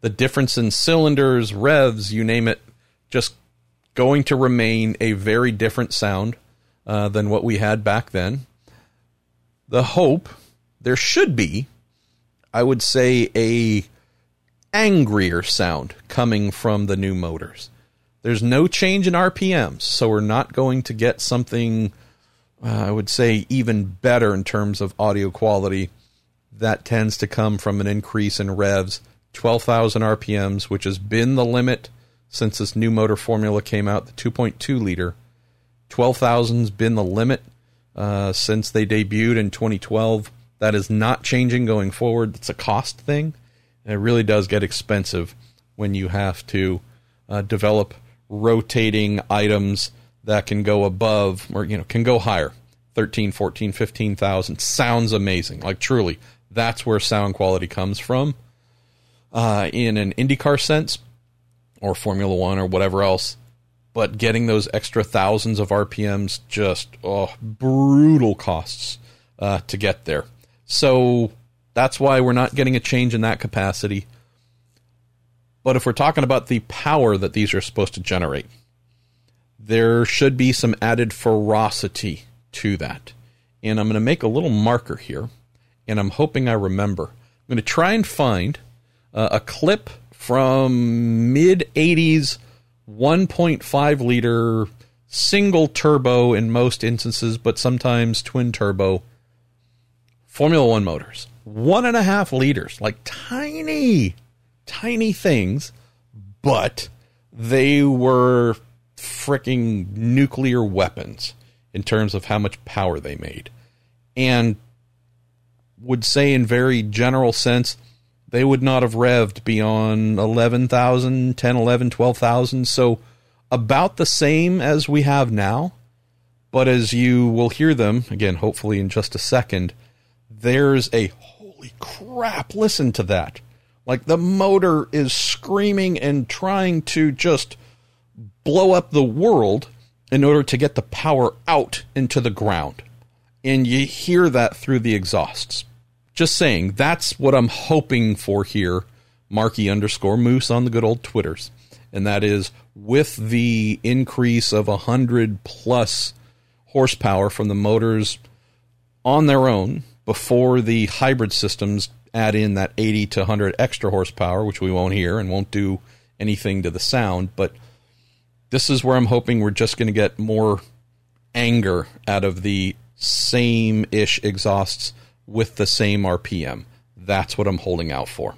the difference in cylinders, revs, you name it, just going to remain a very different sound than what we had back then. The hope, there should be, I would say, a angrier sound coming from the new motors. There's no change in RPMs, so we're not going to get something, I would say, even better in terms of audio quality. That tends to come from an increase in revs. 12,000 RPMs, which has been the limit since this new motor formula came out, the 2.2 liter. 12,000's been the limit since they debuted in 2012. That is not changing going forward. It's a cost thing. And it really does get expensive when you have to develop rotating items that can go above, or can go higher. 13, 14, 15,000 sounds amazing. Like, truly, that's where sound quality comes from. In an IndyCar sense, or Formula One, or whatever else, but getting those extra thousands of RPMs, just brutal costs to get there. So that's why we're not getting a change in that capacity. But if we're talking about the power that these are supposed to generate, there should be some added ferocity to that. And I'm going to make a little marker here, and I'm hoping I remember. I'm going to try and find a clip from mid-'80s 1.5-liter single turbo in most instances, but sometimes twin turbo Formula One motors. 1.5 liters, like tiny things, but they were freaking nuclear weapons in terms of how much power they made. And would say in very general sense, they would not have revved beyond 11,000, 10, 11, 12,000. So about the same as we have now. But as you will hear them, again, hopefully in just a second, there's a, holy crap, listen to that. Like the motor is screaming and trying to just blow up the world. in order to get the power out into the ground. And you hear that through the exhausts. Just saying, that's what I'm hoping for here, Marky_Moose on the good old Twitters. And that is, with the increase of 100 plus horsepower from the motors on their own, before the hybrid systems add in that 80 to 100 extra horsepower, which we won't hear and won't do anything to the sound, but this is where I'm hoping we're just going to get more anger out of the same-ish exhausts with the same RPM. That's what I'm holding out for.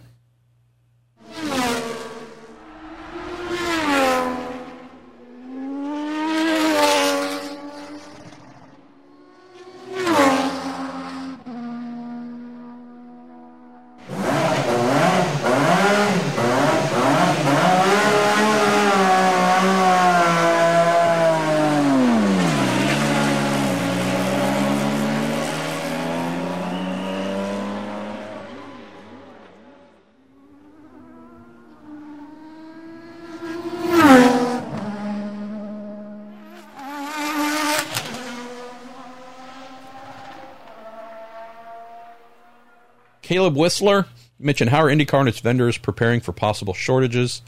Caleb Whistler mentioned, how are IndyCar and its vendors preparing for possible shortages?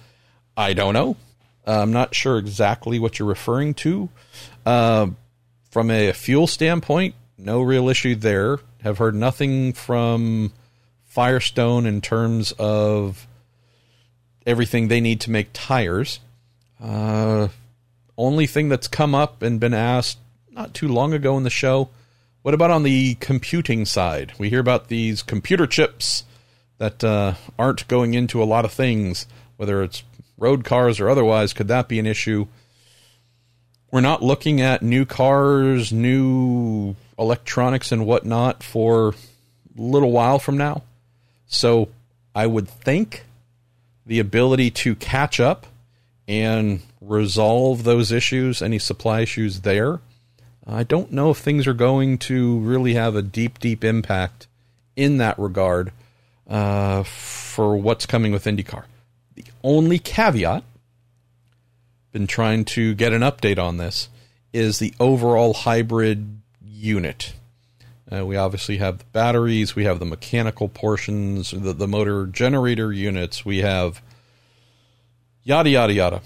I don't know. I'm not sure exactly what you're referring to. From a fuel standpoint, no real issue there. Have heard nothing from Firestone in terms of everything they need to make tires. Only thing that's come up and been asked not too long ago in the show, what about on the computing side? We hear about these computer chips that aren't going into a lot of things, whether it's road cars or otherwise. Could that be an issue? We're not looking at new cars, new electronics and whatnot for a little while from now. So I would think the ability to catch up and resolve those issues, any supply issues there, I don't know if things are going to really have a deep, deep impact in that regard for what's coming with IndyCar. The only caveat, been trying to get an update on this, is the overall hybrid unit. We obviously have the batteries, we have the mechanical portions, the motor generator units, we have yada, yada, yada.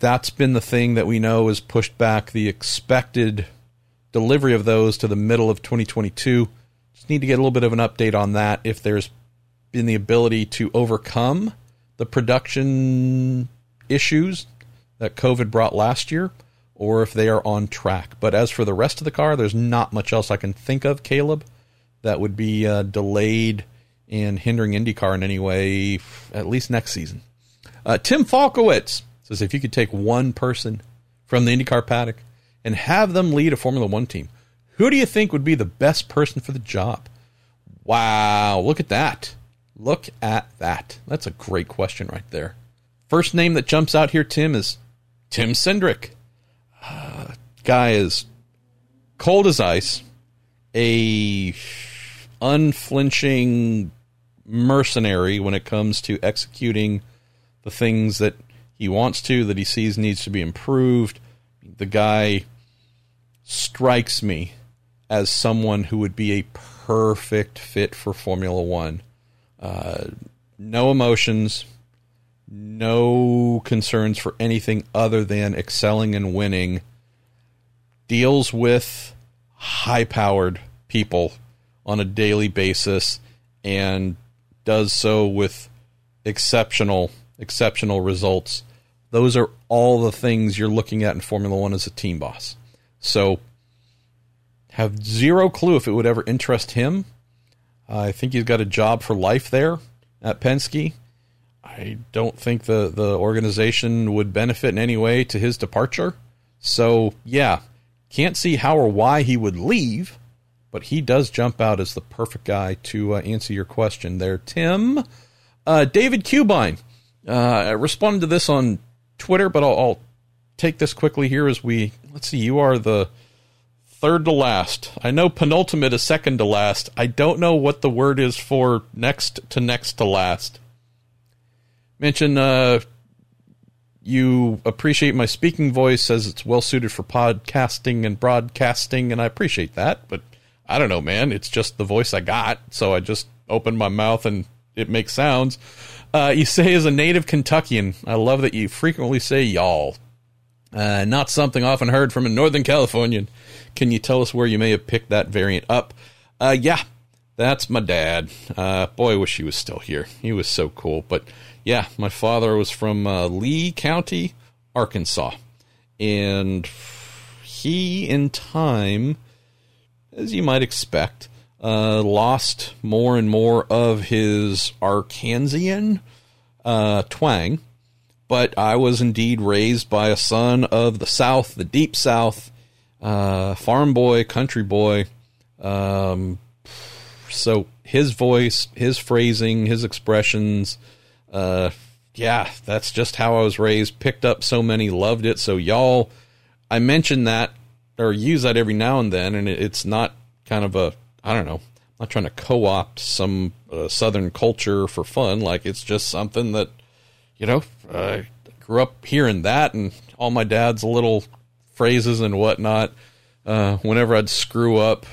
That's been the thing that we know has pushed back the expected delivery of those to the middle of 2022. Just need to get a little bit of an update on that, if there's been the ability to overcome the production issues that COVID brought last year, or if they are on track. But as for the rest of the car, there's not much else I can think of, Caleb, that would be delayed and hindering IndyCar in any way, at least next season. Tim Falkowitz says, if you could take one person from the IndyCar paddock and have them lead a Formula One team, who do you think would be the best person for the job? Wow, look at that. Look at that. That's a great question right there. First name that jumps out here, Tim, is Tim Cindric. Guy is cold as ice, a unflinching mercenary when it comes to executing the things that he wants to, that he sees needs to be improved. The guy strikes me as someone who would be a perfect fit for Formula One. No emotions, no concerns for anything other than excelling and winning. Deals with high-powered people on a daily basis and does so with exceptional results. Those are all the things you're looking at in Formula One as a team boss. So, have zero clue if it would ever interest him. I think he's got a job for life there at Penske. I don't think the organization would benefit in any way to his departure. So, yeah, can't see how or why he would leave, but he does jump out as the perfect guy to answer your question there, Tim. David Kubine I responded to this on Twitter, but I'll take this quickly here as we, let's see, you are the third to last. I know penultimate is second to last. I don't know what the word is for next to next to last. Mention You appreciate my speaking voice, says it's well suited for podcasting and broadcasting, and I appreciate that, but I don't know, man. It's just the voice I got, so I just open my mouth and it makes sounds. You say as a native Kentuckian, I love that you frequently say y'all. Not something often heard from a Northern Californian. Can you tell us where you may have picked that variant up? Yeah, that's my dad. Boy, I wish he was still here. He was so cool. But yeah, my father was from Lee County, Arkansas. And he, in time, as you might expect, lost more and more of his Arkansian twang. But I was indeed raised by a son of the South, the Deep South, farm boy, country boy. So his voice, his phrasing, his expressions, yeah, that's just how I was raised. Picked up so many, loved it. So y'all, I mention that or use that every now and then, and it's not kind of a, I don't know, I'm not trying to co-opt some Southern culture for fun. Like, it's just something that, you know, I grew up hearing that and all my dad's little phrases and whatnot. Whenever I'd screw up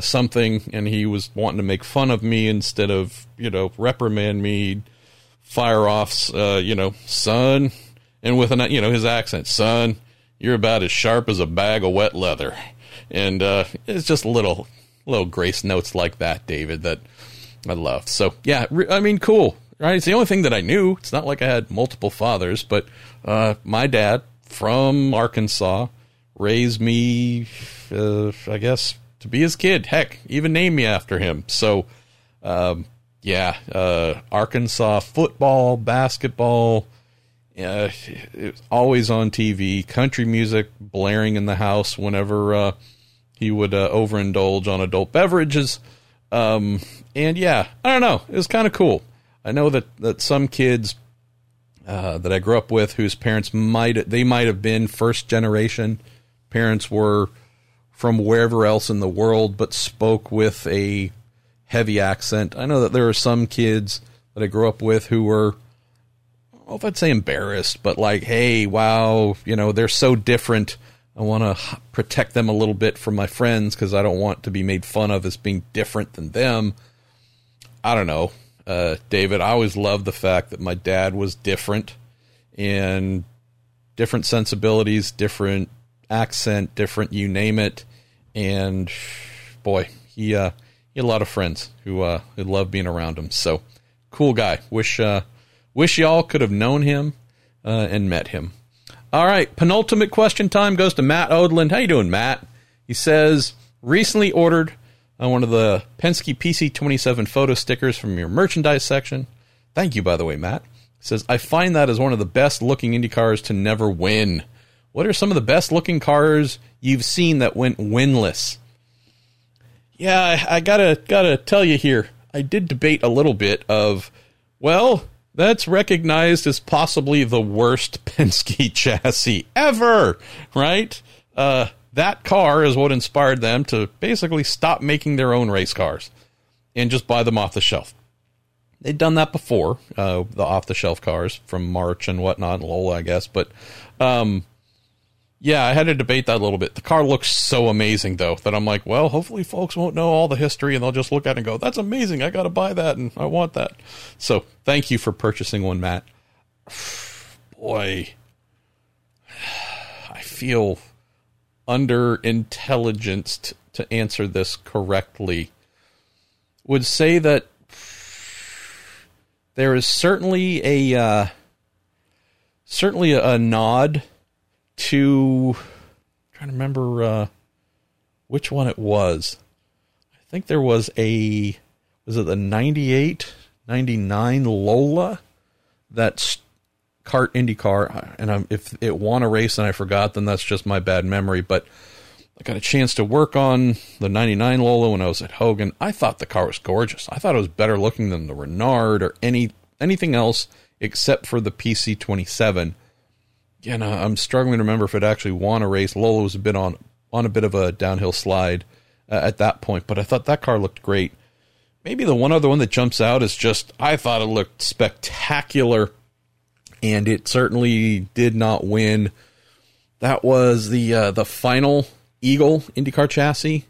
something and he was wanting to make fun of me instead of, you know, reprimand me, fire off, you know, son, and with an, you know, his accent, son, you're about as sharp as a bag of wet leather. And it's just little grace notes like that, David, that I loved. So, yeah, I mean, cool. Right, it's the only thing that I knew. It's not like I had multiple fathers, but my dad from Arkansas raised me, I guess, to be his kid. Heck, even named me after him. So, yeah, Arkansas football, basketball, it was always on TV. Country music blaring in the house whenever he would overindulge on adult beverages. And, yeah, I don't know. It was kind of cool. I know that some kids that I grew up with whose parents might have been first generation parents were from wherever else in the world, but spoke with a heavy accent. I know that there are some kids that I grew up with who were, I don't know if I'd say embarrassed, but like, hey, wow, you know, they're so different. I want to protect them a little bit from my friends because I don't want to be made fun of as being different than them. I don't know. David, I always loved the fact that my dad was different and different sensibilities, different accent, different, you name it. And boy, he had a lot of friends who loved being around him. So cool guy. Wish y'all could have known him, and met him. All right. Penultimate question time goes to Matt Odland. How you doing, Matt? He says recently ordered one of the Penske PC27 photo stickers from your merchandise section. Thank you, by the way, Matt. It says, I find that as one of the best-looking Indy cars to never win. What are some of the best-looking cars you've seen that went winless? Yeah, I gotta tell you here, I did debate a little bit of, well, that's recognized as possibly the worst Penske chassis ever, right? That car is what inspired them to basically stop making their own race cars and just buy them off the shelf. They'd done that before, the off-the-shelf cars from March and whatnot, Lola, I guess. But, yeah, I had to debate that a little bit. The car looks so amazing, though, that I'm like, well, hopefully folks won't know all the history and they'll just look at it and go, that's amazing, I got to buy that and I want that. So thank you for purchasing one, Matt. Boy, I feel under-intelligenced to answer this correctly. Would say that there is certainly a nod to, I'm trying to remember which one it was. I think there was was it the 98, 99 Lola that kart IndyCar, and if it won a race and I forgot, then that's just my bad memory, but I got a chance to work on the 99 Lola when I was at Hogan. I thought the car was gorgeous. I thought it was better looking than the Renard or anything else except for the PC27. Again, I'm struggling to remember if it actually won a race. Lola was a bit on a bit of a downhill slide at that point, but I thought that car looked great. Maybe the one other one that jumps out is just, I thought it looked spectacular and it certainly did not win. That was the final Eagle IndyCar chassis.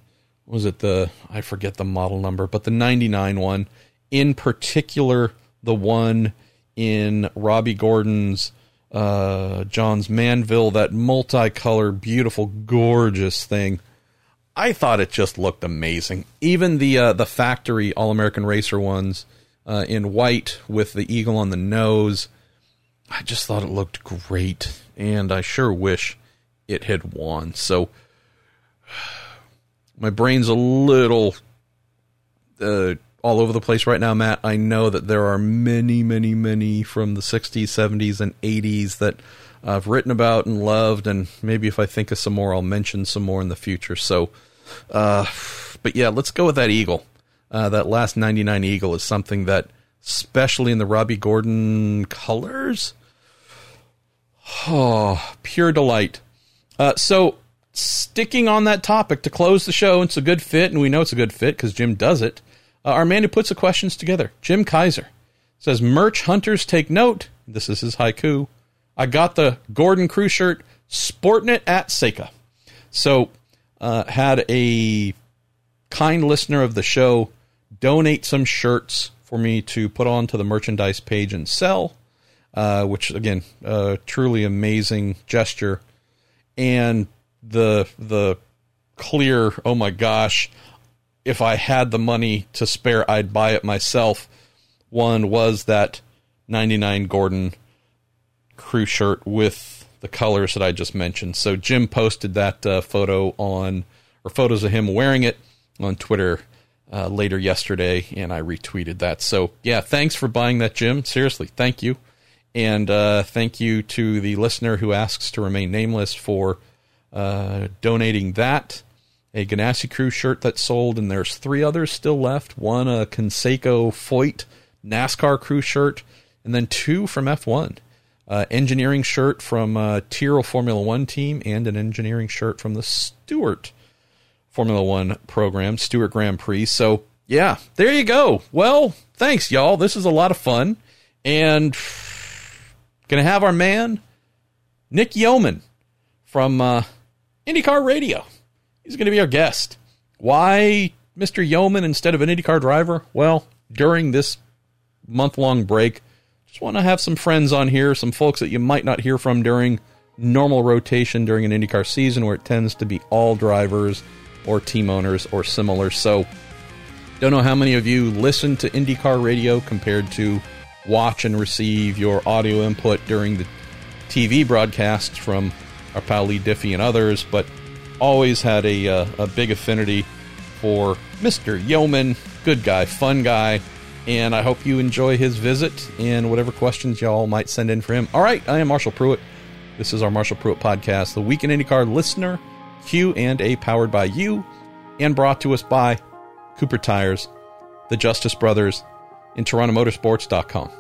Was it the, I forget the model number, but the 99 one, in particular, the one in Robbie Gordon's John's Manville, that multicolor, beautiful, gorgeous thing. I thought it just looked amazing. Even the factory All-American Racer ones in white with the eagle on the nose. I just thought it looked great, and I sure wish it had won. So my brain's a little all over the place right now, Matt. I know that there are many, many, many from the 60s, 70s, and 80s that I've written about and loved, and maybe if I think of some more, I'll mention some more in the future. So, but yeah, let's go with that Eagle. That last 99 Eagle is something that, especially in the Robbie Gordon colors, oh, pure delight. So sticking on that topic to close the show, it's a good fit, and we know it's a good fit because Jim does it. Our man who puts the questions together, Jim Kaiser, says, merch hunters take note. This is his haiku. I got the Gordon crew shirt, sporting it at Seika. So had a kind listener of the show donate some shirts for me to put onto the merchandise page and sell, which, again, truly amazing gesture. And the clear, oh my gosh, if I had the money to spare, I'd buy it myself. One was that 99 Gordon crew shirt with the colors that I just mentioned. So Jim posted that photo on, or photos of him wearing it on Twitter later yesterday, and I retweeted that. So yeah, thanks for buying that, Jim. Seriously, thank you. And thank you to the listener who asks to remain nameless for donating that, a Ganassi crew shirt that sold, and there's three others still left. One, a Conseco Foyt NASCAR crew shirt, and then two from F1. Engineering shirt from Tyrrell Formula One team, and an engineering shirt from the Stewart Formula One program, Stewart Grand Prix. So yeah, there you go. Well, thanks y'all. This is a lot of fun, and gonna have our man Nick Yeoman from IndyCar Radio. He's gonna be our guest. Why Mr. Yeoman instead of an IndyCar driver? Well, during this month-long break, just want to have some friends on here, some folks that you might not hear from during normal rotation during an IndyCar season where it tends to be all drivers or team owners or similar. So don't know how many of you listen to IndyCar Radio compared to watch and receive your audio input during the TV broadcasts from our pal Lee Diffie and others, but always had a big affinity for Mr. Yeoman. Good guy, fun guy. And I hope you enjoy his visit and whatever questions y'all might send in for him. All right, I am Marshall Pruett. This is our Marshall Pruett podcast, the Week in IndyCar listener Q&A, powered by you and brought to us by Cooper Tires, the Justice Brothers, and TorontoMotorsports.com.